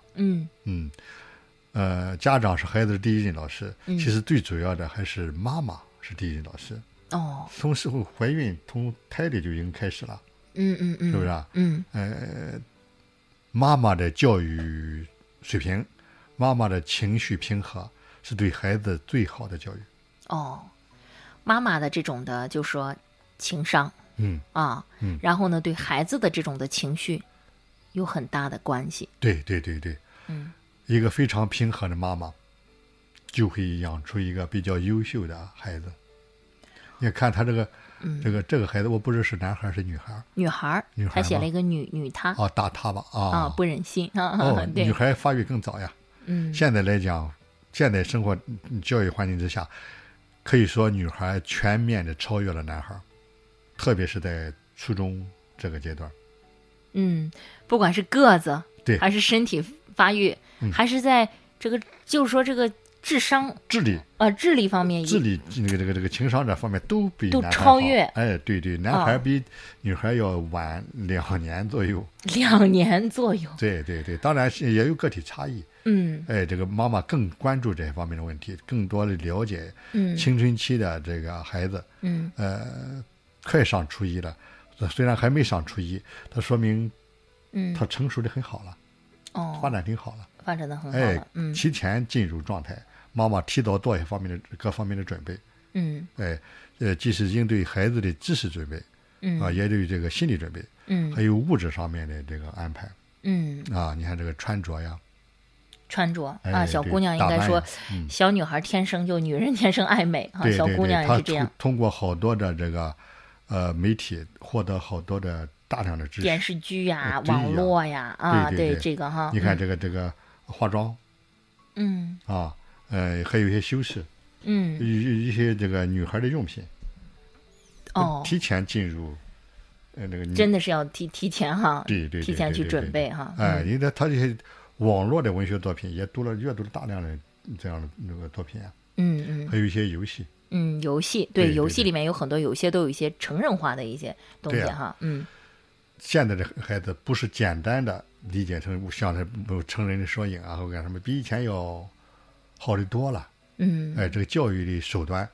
家长是孩子的第一任老师，其实最主要的还是妈妈是第一任老师。从时候怀孕，从胎里就已经开始了，是不是啊？妈妈的教育水平，妈妈的情绪平和，是对孩子最好的教育。妈妈的这种的就说情商，然后呢对孩子的这种的情绪有很大的关系。对，一个非常平和的妈妈就会养出一个比较优秀的孩子。你看他这个孩子，我不知道是男孩是女孩。女孩他写了一个女他。打他吧不忍心对。女孩发育更早呀。现在来讲，现在生活教育环境之下，可以说女孩全面的超越了男孩，特别是在初中这个阶段。不管是个子，还是身体发育，还是在这个就是说这个智商智力方面，智力这个情商这方面都比男孩好，都超越。哎，对对，男孩比女孩要晚2年左右，2年左右。对对对，当然也有个体差异。嗯，哎，这个妈妈更关注这方面的问题，更多的了解青春期的这个孩子。嗯，快上初一了，虽然还没上初一，他说明，他成熟的很好了，发展挺好了，发展的很好了，哎，提前进入状态。妈妈提早做一方面的各方面的准备，哎，即是应对孩子的知识准备，也对这个心理准备，还有物质上面的这个安排，你看这个穿着呀，哎，小姑娘应该说，小女孩天生就女人天生爱美啊，小姑娘也是这样。通过好多的这个媒体获得好多的大量的知识，电视剧呀，网络呀，啊，对这个哈，你看这个化妆，还有一些修饰，一些这个女孩的用品，提前进入，那个真的是要提前哈，对，提前去准备哈。哎，因为他这些网络的文学作品也阅读了大量的这样的那个作品啊，还有一些游戏，游戏对游戏里面有很多，有些都有一些成人化的一些东西哈，现在的孩子不是简单的理解成像成人的缩影啊，或干什么，比以前要好的多了，这个教育的手段，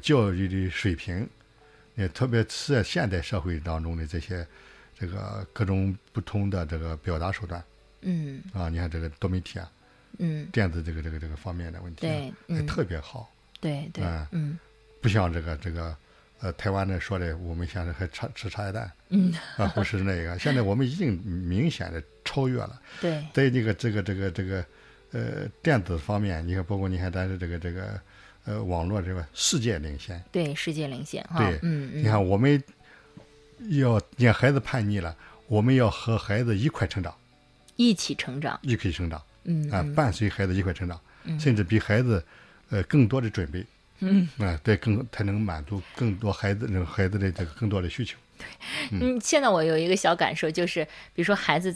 教育的水平，特别是在现代社会当中的这些，这个各种不同的这个表达手段，你看这个多媒体啊，电子这个方面的问题，对，特别好，对，不像这个，台湾的说的，我们现在还吃茶叶蛋，不是那个，现在我们已经明显的超越了，对，在这个这个。电子方面，你看，包括你看咱的这个，网络这个世界领先，对，世界领先，对，你看我们要，你看孩子叛逆了，我们要和孩子一起成长，伴随孩子一块成长，甚至比孩子更多的准备，对，才能满足更多孩子的这个更多的需求。现在我有一个小感受，就是比如说孩子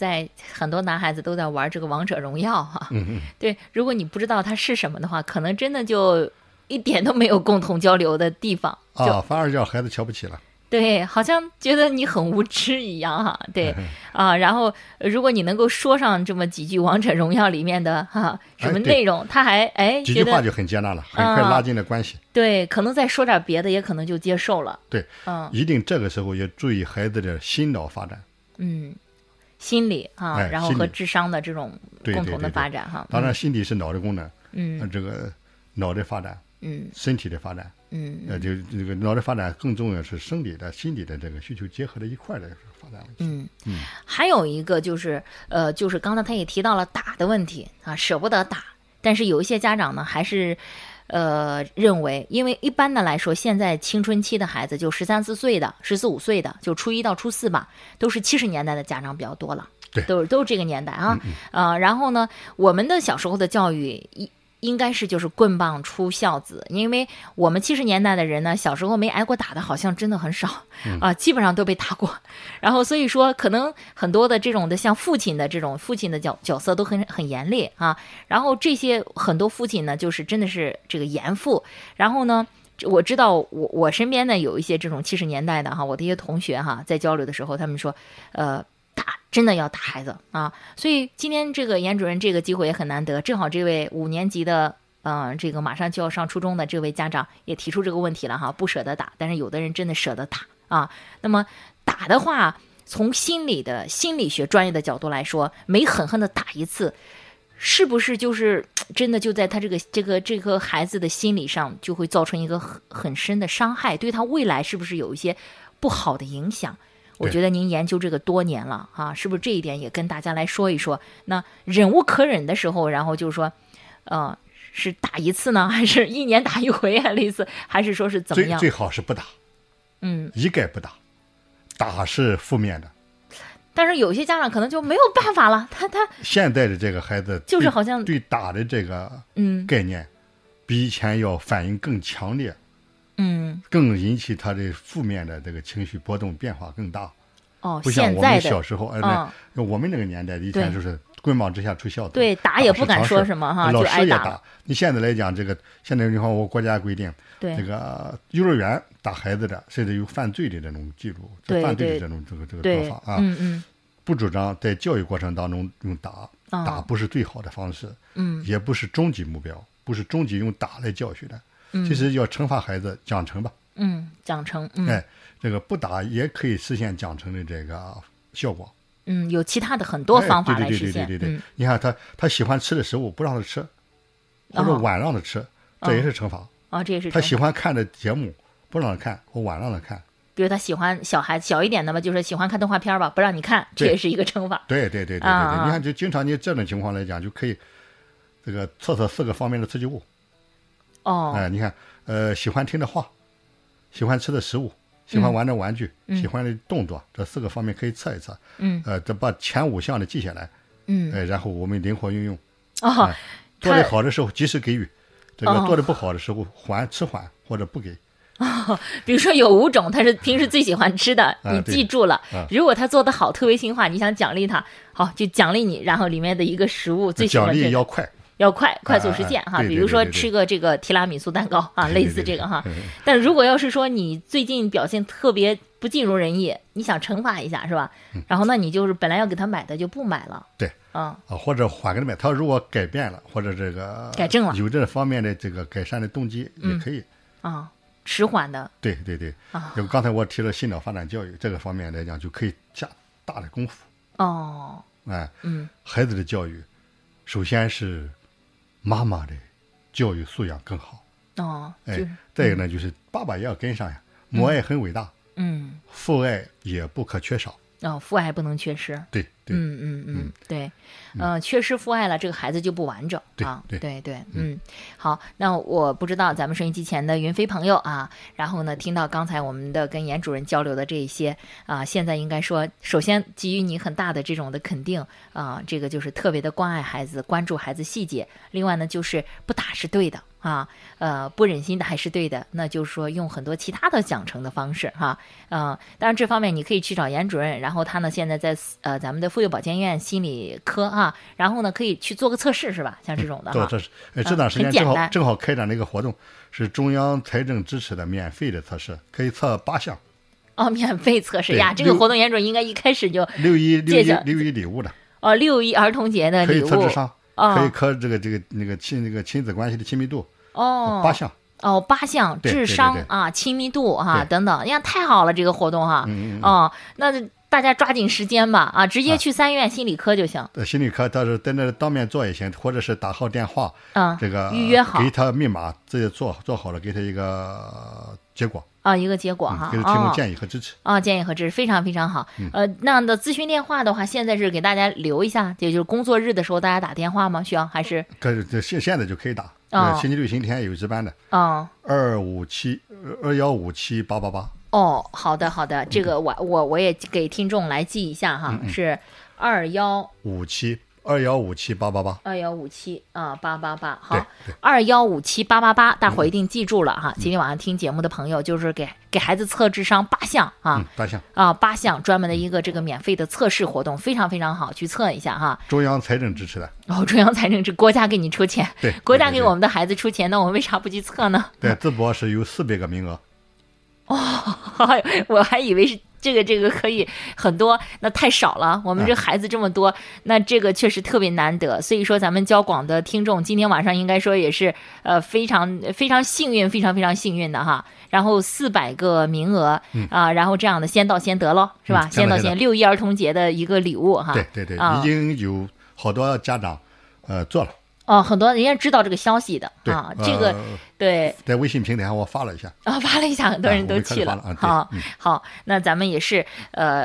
很多男孩子都在玩这个王者荣耀哈，对，如果你不知道它是什么的话，可能真的就一点都没有共同交流的地方啊，反而叫孩子瞧不起了。对，好像觉得你很无知一样哈。对啊，然后如果你能够说上这么几句王者荣耀里面的哈什么内容，他还几句话就很接纳了，很快拉近了关系。对，可能再说点别的，也可能就接受了。对，一定这个时候也注意孩子的心脑发展。心理啊，然后和智商的这种共同的发展哈。当然，心理是脑的功能，这个脑的发展，身体的发展。就这个脑的发展更重要是生理的、心理的这个需求结合的一块的发展问题。还有一个就是就是刚才他也提到了打的问题啊，舍不得打，但是有一些家长呢还是认为，因为一般的来说，现在青春期的孩子就13、14岁的、14、15岁的，就初一到初四吧，都是70年代的家长比较多了，对，都是这个年代啊。然后呢，我们的小时候的教育应该是就是棍棒出孝子，因为我们70年代的人呢，小时候没挨过打的好像真的很少啊，基本上都被打过。然后所以说，可能很多的这种的像父亲的角色都很严厉啊。然后这些很多父亲呢，就是真的是这个严父。然后呢，我知道我身边呢有一些这种70年代的哈，我的一些同学哈，在交流的时候，他们说，真的要打孩子啊！所以今天这个严主任这个机会也很难得，正好这位5年级的，这个马上就要上初中的这位家长也提出这个问题了哈，不舍得打，但是有的人真的舍得打啊。那么打的话，从心理学专业的角度来说，每狠狠的打一次，是不是就是真的就在他这个孩子的心理上就会造成一个很深的伤害，对他未来是不是有一些不好的影响？我觉得您研究这个多年了啊，是不是这一点也跟大家来说一说？那忍无可忍的时候，然后就是说，是打一次呢，还是1年打一回啊？类似，还是说是怎么样？最好是不打，一概不打，打是负面的。但是有些家长可能就没有办法了，他现在的这个孩子就是好像对打的这个概念，比以前要反应更强烈。更引起他的负面的这个情绪波动变化更大。不像我们小时候，我们那个年代以前就是棍棒之下出孝子。对，打也不敢说什么哈，就挨打。老师也打。你现在来讲，这个现在你看我国家规定，这个幼儿园打孩子的，甚至有犯罪的这种记录，犯罪的这种这个做法啊，不主张在教育过程当中用打，打不是最好的方式，也不是终极目标，不是终极用打来教训的。其实要惩罚孩子，奖惩吧。奖惩。哎，这个不打也可以实现奖惩的这个效果。有其他的很多方法来实现。哎、对。你看他喜欢吃的食物不让他吃，或者晚让他吃，这也是惩罚。这也是惩罚。他喜欢看的节目不让他看，或晚让他看。比如他喜欢小孩小一点的吧，就是喜欢看动画片吧，不让你看，这也是一个惩罚。对。你看，就经常你这种情况来讲，就可以这个测测四个方面的刺激物。哎，你看，喜欢听的话，喜欢吃的食物，喜欢玩的玩具，喜欢的动作，这四个方面可以测一测。把前5项的记下来。然后我们灵活运用。做得好的时候及时给予，这个做得不好的时候迟缓或者不给。比如说有5种他是平时最喜欢吃的，你记住了。如果他做得好，特别听话，你想奖励他，好就奖励你，然后里面的一个食物最喜欢这个。奖励要快，快速实现哈。比如说吃个这个提拉米苏蛋糕啊，类似这个哈。但如果要是说你最近表现特别不尽如人意，你想惩罚一下是吧？然后那你就是本来要给他买的就不买了。对。或者缓给他买。他如果改变了，或者这个改正了，有这方面的这个改善的动机也可以。迟缓的。对。就刚才我提了心脑发展教育这个方面来讲，就可以下大的功夫。孩子的教育，首先是妈妈的教育素养更好。再一个呢，就是爸爸也要跟上呀。母爱很伟大，父爱也不可缺少。父爱不能缺失。对。对。缺失父爱了，这个孩子就不完整。对。好，那我不知道咱们收音机前的云飞朋友啊，然后呢，听到刚才我们的跟严主任交流的这一些啊，现在应该说，首先给予你很大的这种的肯定啊，这个就是特别的关爱孩子，关注孩子细节。另外呢，就是不打是对的。不忍心的还是对的，那就是说用很多其他的奖惩的方式哈。当然这方面你可以去找严主任，然后他呢现在在咱们的妇幼保健院心理科啊，然后呢可以去做个测试是吧？像这种的哈。做测试，这段时间正好开展了一个活动，是中央财政支持的免费的测试，可以测8项。免费测试呀，这个活动严主任应该一开始就六一礼物的。六一儿童节的礼物。可以测智商，可以测亲子关系的亲密度。8项。8项智商啊，亲密度啊等等，哎呀，太好了这个活动哈。那大家抓紧时间吧啊，直接去3院心理科就行。心理科到时候在那当面做也行，或者是打号电话这个预约好，给他密码，自己做好了，给他一个结果。一个结果哈，给他提供建议和支持。建议和支持非常非常好。那样的咨询电话的话，现在是给大家留一下，也就是工作日的时候大家打电话吗？需要还是？现在就可以打。星期六、星期天有值班的。257-2157888。好的，这个我也给听众来记一下哈，是2157888。2157888，好，2157888，大伙一定记住了哈。今天晚上听节目的朋友，就是给孩子测智商8项啊，8项专门的一个这个免费的测试活动，非常非常好，去测一下哈。中央财政支持的。中央财政是国家给你出钱，对，国家给我们的孩子出钱，那我们为啥不去测呢？对，淄博是有400个名额。我还以为是这个可以很多，那太少了，我们这孩子这么多，那这个确实特别难得。所以说咱们交广的听众今天晚上应该说也是非常非常幸运，非常非常幸运的哈。然后400个名额啊，然后这样的先到先得咯，是吧？先到先，6·1儿童节的一个礼物哈。对，已经有好多家长做了。很多人家知道这个消息的啊，这个对，在微信平台上我发了一下很多人都去了。好，那咱们也是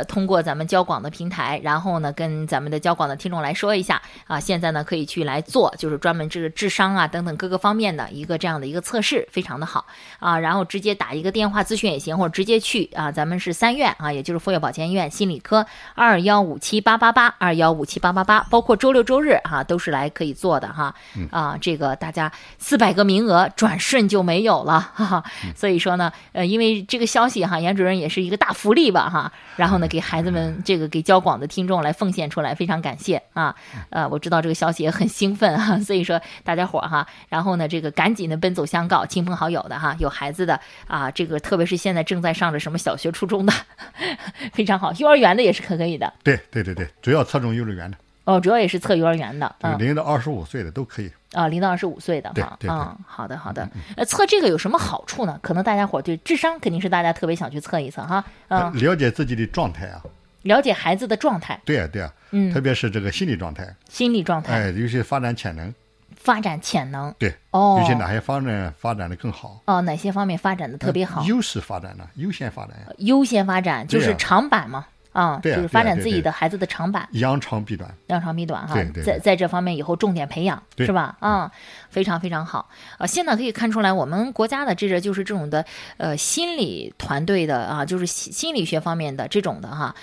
通过咱们交广的平台，然后呢跟咱们的交广的听众来说一下啊，现在呢可以去来做，就是专门这个智商啊等等各个方面的一个这样的一个测试，非常的好啊。然后直接打一个电话咨询也行，或者直接去啊，咱们是3院啊，也就是妇幼保健院心理科2157888，包括周六周日啊都是来可以做的哈。了啊、这个大家400个名额转瞬就没有了，哈哈。所以说呢，因为这个消息哈，杨主任也是一个大福利吧哈，然后呢给孩子们这个给交广的听众来奉献出来，非常感谢啊。我知道这个消息也很兴奋哈，所以说大家伙哈，然后呢这个赶紧的奔走相告，亲朋好友的哈，有孩子的啊，这个特别是现在正在上着什么小学、初中的，非常好，幼儿园的也是可以的。对，主要侧重幼儿园的。哦，主要也是测幼儿园的，0到25岁的都可以啊，0到25岁的，对，啊，好的好的，测这个有什么好处呢？可能大家伙对智商肯定是大家特别想去测一测哈，了解自己的状态啊，了解孩子的状态，对啊，特别是这个心理状态，哎，尤其发展潜能，对，哦，尤其哪些方面发展的更好？哦，哪些方面发展的特别好？优先发展就是长板嘛。就是发展自己的孩子的长板，扬长避短哈，在这方面以后重点培养，是吧？非常非常好啊！现在可以看出来，我们国家的就是这种的心理团队的啊，就是心理学方面的这种的哈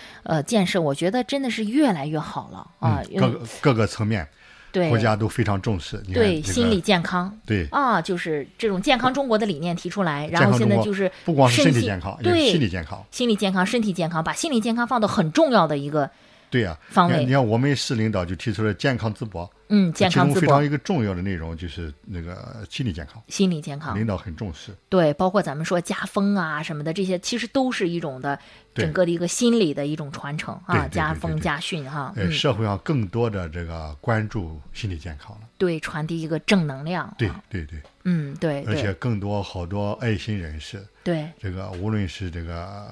建设，我觉得真的是越来越好了啊！各个层面。对，国家都非常重视。对，心理健康。对啊，就是这种健康中国的理念提出来，然后现在就是不光是身体健康，也是心理健康。心理健康、身体健康，把心理健康放到很重要的一个方位。你看，我们市领导就提出了健康淄博。健康淄博非常一个重要的内容就是那个心理健康，领导很重视。对，包括咱们说家风啊什么的，这些其实都是一种的整个的一个心理的一种传承啊，家风家训哈。社会上更多的这个关注心理健康了。对，传递一个正能量。对。对。而且更多好多爱心人士。对。这个无论是这个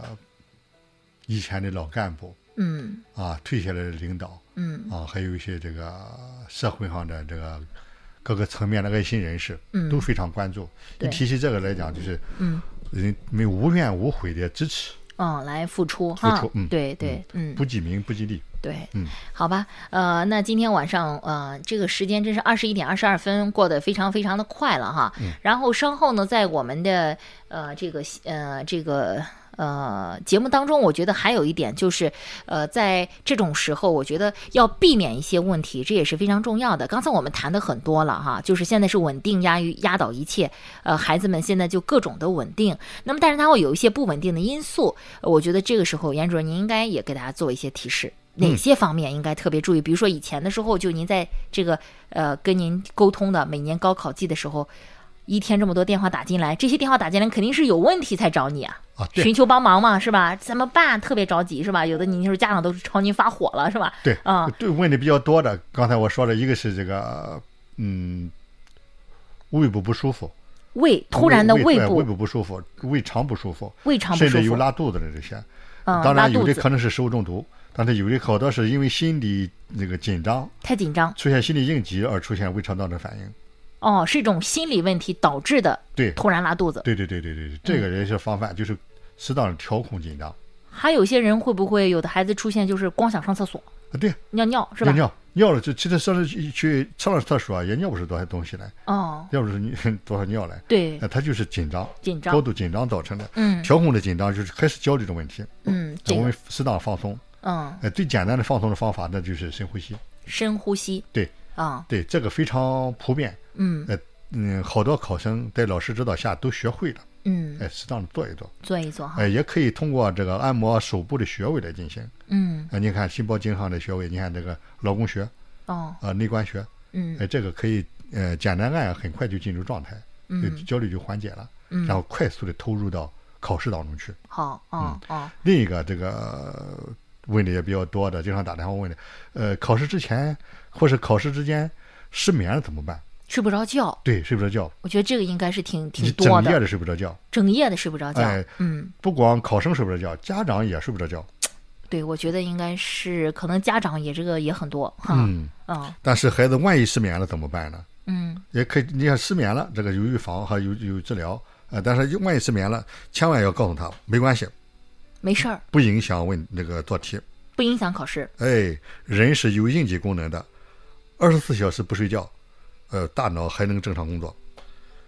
以前的老干部。退下来的领导，还有一些这个社会上的这个各个层面的爱心人士，都非常关注。一提起这个来讲，就是人们无怨无悔的支持，来付出，对，不计名不计利。对，好吧，那今天晚上，这个时间真是21:22过得非常非常的快了哈。然后稍后呢，在我们的节目当中，我觉得还有一点就是，在这种时候，我觉得要避免一些问题，这也是非常重要的。刚才我们谈的很多了哈，就是现在是稳定压倒一切，孩子们现在就各种的稳定，那么但是它会有一些不稳定的因素，我觉得这个时候，严主任您应该也给大家做一些提示。哪些方面应该特别注意？比如说以前的时候，就您在这个跟您沟通的每年高考季的时候，一天这么多电话打进来，这些电话打进来肯定是有问题才找你啊，寻求帮忙嘛，是吧？怎么办？特别着急是吧？有的您就是家长都朝您发火了是吧？对，问题比较多的，刚才我说了一个是这个胃部不舒服。突然的胃部不舒服，胃肠不舒服，甚至有拉肚子的这些。当然有的可能是食物中毒。但是有的好多是因为心理那个太紧张，出现心理应急而出现胃肠道的反应。是一种心理问题导致的，对，突然拉肚子。对，这个也是防范，就是适当的调控紧张。还有些人会不会有的孩子出现就是光想上厕所？对，尿是吧？尿了就其实上去上了厕所也尿不出多少东西来，尿不出多少尿来。对，他就是紧张，高度紧张造成的。调控的紧张就是开始焦虑的问题。我们适当放松。最简单的放松的方法那就是深呼吸。对，这个非常普遍。好多考生在老师指导下都学会了。适当的做一做哈。也可以通过这个按摩手部的穴位来进行。你看心包经上的穴位，你看这个劳宫穴，内关穴，这个可以简单按，很快就进入状态，焦虑就缓解了，然后快速的投入到考试当中去。好，另一个这个问的也比较多的，经常打电话问的，考试之前或是考试之间失眠了怎么办？睡不着觉。我觉得这个应该是挺多的。整夜的睡不着觉。不光考生睡不着觉，家长也睡不着觉。对，我觉得应该是可能家长也也很多哈。但是孩子万一失眠了怎么办呢？也可以，你看失眠了，这个有预防和有治疗。但是万一失眠了，千万要告诉他没关系。没事儿，不影响那个做题，不影响考试。人是有应急功能的，24小时不睡觉，大脑还能正常工作。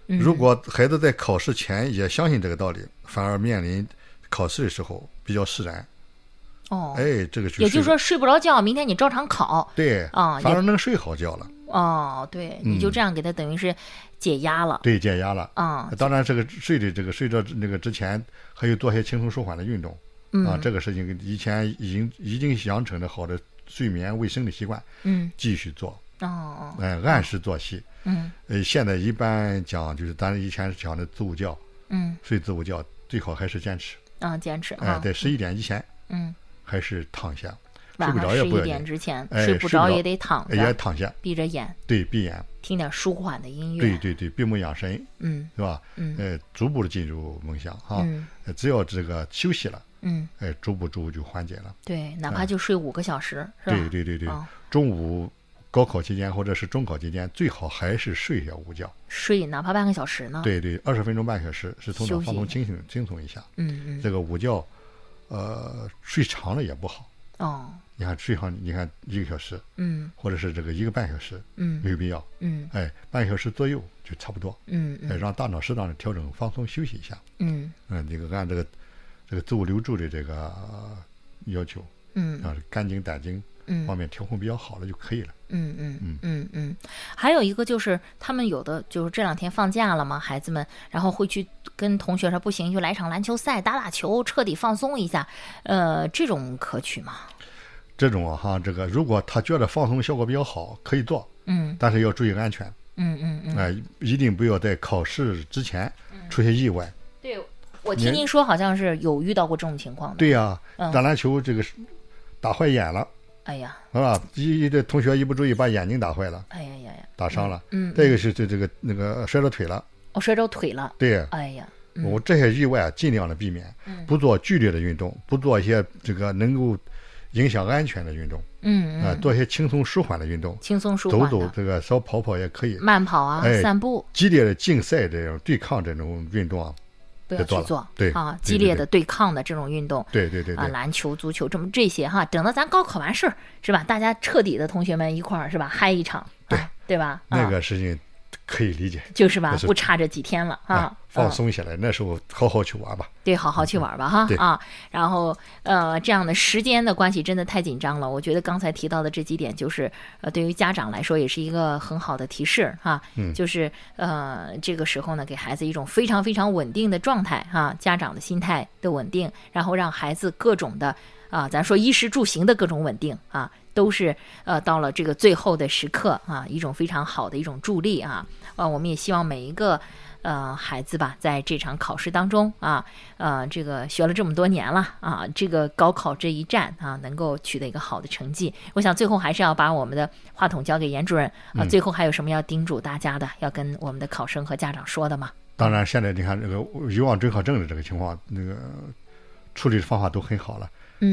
如果孩子在考试前也相信这个道理，反而面临考试的时候比较释然。这个也就是说睡不着觉，明天你照常考。对，反而能睡好觉了。哦，对，你就这样给他等于是解压了。对，解压了啊。当然，这个睡着那个之前，还有做些轻松舒缓的运动啊，这个事情以前已经养成了好的睡眠卫生的习惯，继续做。哦，按时作息。现在一般讲就是，当然以前讲的自午觉，睡自午觉最好还是坚持啊，坚持。在11点以前，还是躺下。晚上11点之前睡不着也得躺着，也躺下，闭着眼，对，闭眼，听点舒缓的音乐，对对对，闭目养神，是吧？逐步的进入梦乡哈。只要这个休息了，逐步就缓解了。对，哪怕就睡5个小时，是吧？对对对对，中午高考期间或者是中考期间，最好还是睡一下午觉，睡哪怕半个小时呢？对对，20分钟半小时是从头放松清醒一下。这个午觉，睡长了也不好。哦。你看睡上，你看1个小时，或者是这个1个半小时，没有必要，半小时左右就差不多，让大脑适当的调整放松休息一下，这个按这个自我留住的这个要求，让肝经胆经方面调控比较好了就可以了。还有一个就是他们有的就是这2天放假了嘛，孩子们然后会去跟同学说不行就来场篮球赛打球彻底放松一下，这种可取吗？这种这个如果他觉得放松效果比较好可以做，但是要注意安全，一定不要在考试之前出现意外。对，我听您说好像是有遇到过这种情况的。对呀，打篮球这个打坏眼了，哎呀，是吧？这同学一不注意把眼睛打坏了，哎呀呀呀，打伤了。再一个是这个那个摔着腿了，摔着腿了。对，哎呀，我这些意外尽量的避免，不做剧烈的运动，不做一些这个能够影响安全的运动，做一些轻松舒缓的运动，轻松舒缓的，走这个稍跑跑也可以，慢跑啊，散步。激烈的竞赛这种对抗这种运动啊，不要去做，对啊，激烈的对抗的这种运动，对对对啊，篮球、足球这些哈，等到咱高考完事儿是吧？大家彻底的同学们一块儿是吧？嗨一场，对对吧？那个事情可以理解，就是吧？不差这几天了啊，放松下来，那时候好好去玩吧。对，好好去玩吧哈啊！然后这样的时间的关系真的太紧张了。我觉得刚才提到的这几点，就是对于家长来说也是一个很好的提示哈。就是这个时候呢，给孩子一种非常非常稳定的状态哈，家长的心态的稳定，然后让孩子各种的咱说衣食住行的各种稳定啊。都是到了这个最后的时刻啊，一种非常好的一种助力啊！我们也希望每一个孩子吧，在这场考试当中啊，这个学了这么多年了啊，这个高考这一战啊，能够取得一个好的成绩。我想最后还是要把我们的话筒交给严主任啊。最后还有什么要叮嘱大家的，要跟我们的考生和家长说的吗？当然，现在你看这个遗忘准考证的这个情况，那个处理的方法都很好了，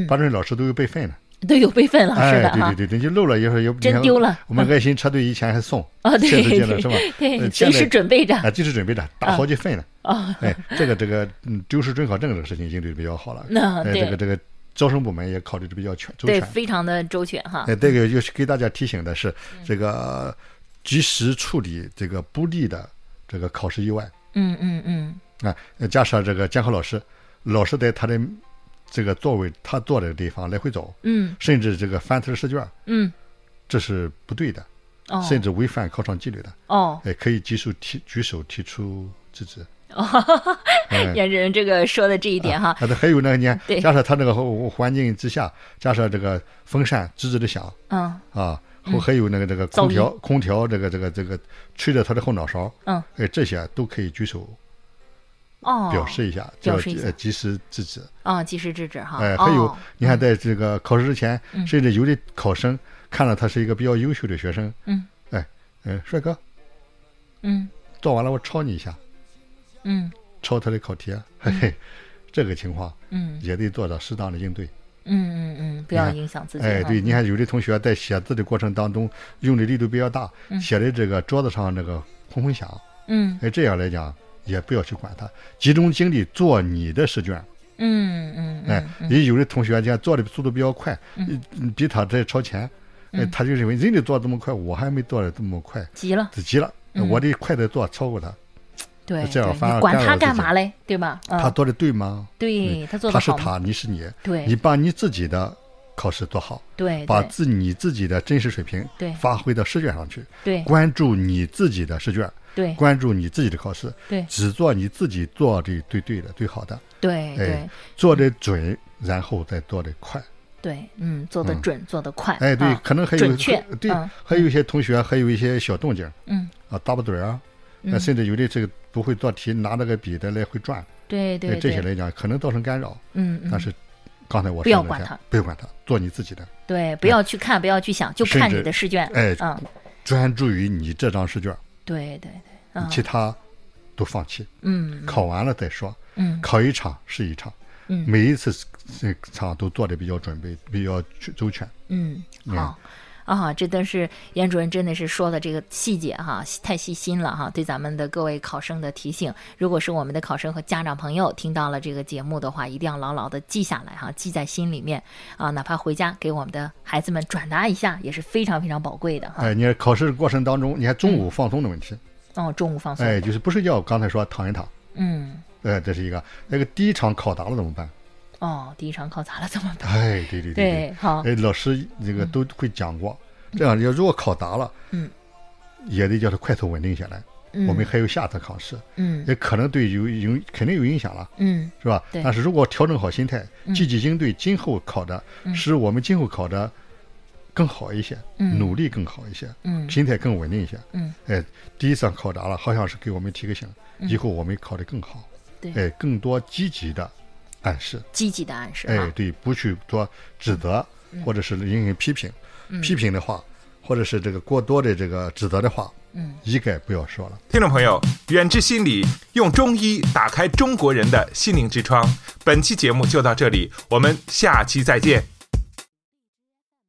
班主任老师都有备份了。都有备份了，是的，对对对，就漏了，也真丢了。我们爱心车队以前还送啊，对对对，随时准备着啊，随时准备着，打好几份了啊。这个丢失准考证这个事情应对比较好了。那这个招生部门也考虑的比较周全，对，非常的周全哈。这个又给大家提醒的是，这个及时处理这个不利的这个考试意外。加上这个监考老师在他的。这个座位他坐的地方来回走，甚至这个翻词试卷，这是不对的，甚至违反考场纪律的，可以举手提出制止。严主任这个说的这一点哈，还有呢，你看，加上他这个环境之下，加上这个风扇吱吱的响，还有那个这个空调这个吹着他的后脑勺，这些都可以举手。表示一下，及时制止啊，及时制止哈。还有你看，在这个考试之前，甚至有的考生看到他是一个比较优秀的学生，帅哥，做完了我抄你一下，抄他的考题，嘿嘿，这个情况，也得做到适当的应对，不要影响自己。对，你看有的同学在写字的过程当中用的力度比较大，写的这个桌子上那个轰轰响，这样来讲。也不要去管他，集中精力做你的试卷。也有的同学这样做的速度比较快，比他在超前，他就认为人家做这么快，我还没做的这么快，急了，我得快的做，超过他。对，这样反而管他干嘛嘞？对吧？他做的对吗？对，他做的好。他是他，你是你，对，你把你自己的考试做好，对，把你自己的真实水平发挥到试卷上去，对，关注你自己的试卷，对，关注你自己的考试，对，只做你自己做的对的最好的，对，哎，对，做的准，然后再做的快，对，嗯，做的准，做的快，哎，对，可能还有准确，对，还有一些同学还有一些小动静，嗯，啊，打不盹啊，那甚至有的这个不会做题，拿那个笔的来回转，对对，这些来讲可能造成干扰，嗯，但是。刚才我说不要管他，不要管他，做你自己的。对，不要去看，不要去想，就看你的试卷。哎，嗯，专注于你这张试卷。对对对，其他都放弃。嗯，考完了再说。嗯，考一场是一场。嗯，每一次场都做的比较准备，比较周全。嗯，好。啊，这都是严主任真的是说的这个细节哈，太细心了哈，对咱们的各位考生的提醒。如果是我们的考生和家长朋友听到了这个节目的话，一定要牢牢的记下来哈，记在心里面啊，哪怕回家给我们的孩子们转达一下，也是非常非常宝贵的哈。哎，你考试过程当中，你还中午放松的问题。嗯、哦，中午放松。哎，就是不睡觉，刚才说躺一躺。嗯。这是一个。那个第一场考砸了怎么办？哦，第一场考砸了怎么办？哎，对对 对, 对，好，哎，老师这个都会讲过，这样要如果考砸了，嗯，也得叫他快速稳定下来。嗯，我们还有下次考试，嗯，也可能对有肯定有影响了，嗯，是吧？但是如果调整好心态，积极应对今后考的，使我们今后考的更好一些，努力更好一些，心态更稳定一些，哎，第一场考砸了，好像是给我们提个醒，以后我们考得更好，对，哎，更多积极的。暗示，积极的暗示，哎，对，不去做指责，或者是进行批评，批评的话，或者是这个过多的这个指责的话，一概不要说了。听众朋友，远志心理用中医打开中国人的心灵之窗。本期节目就到这里，我们下期再见。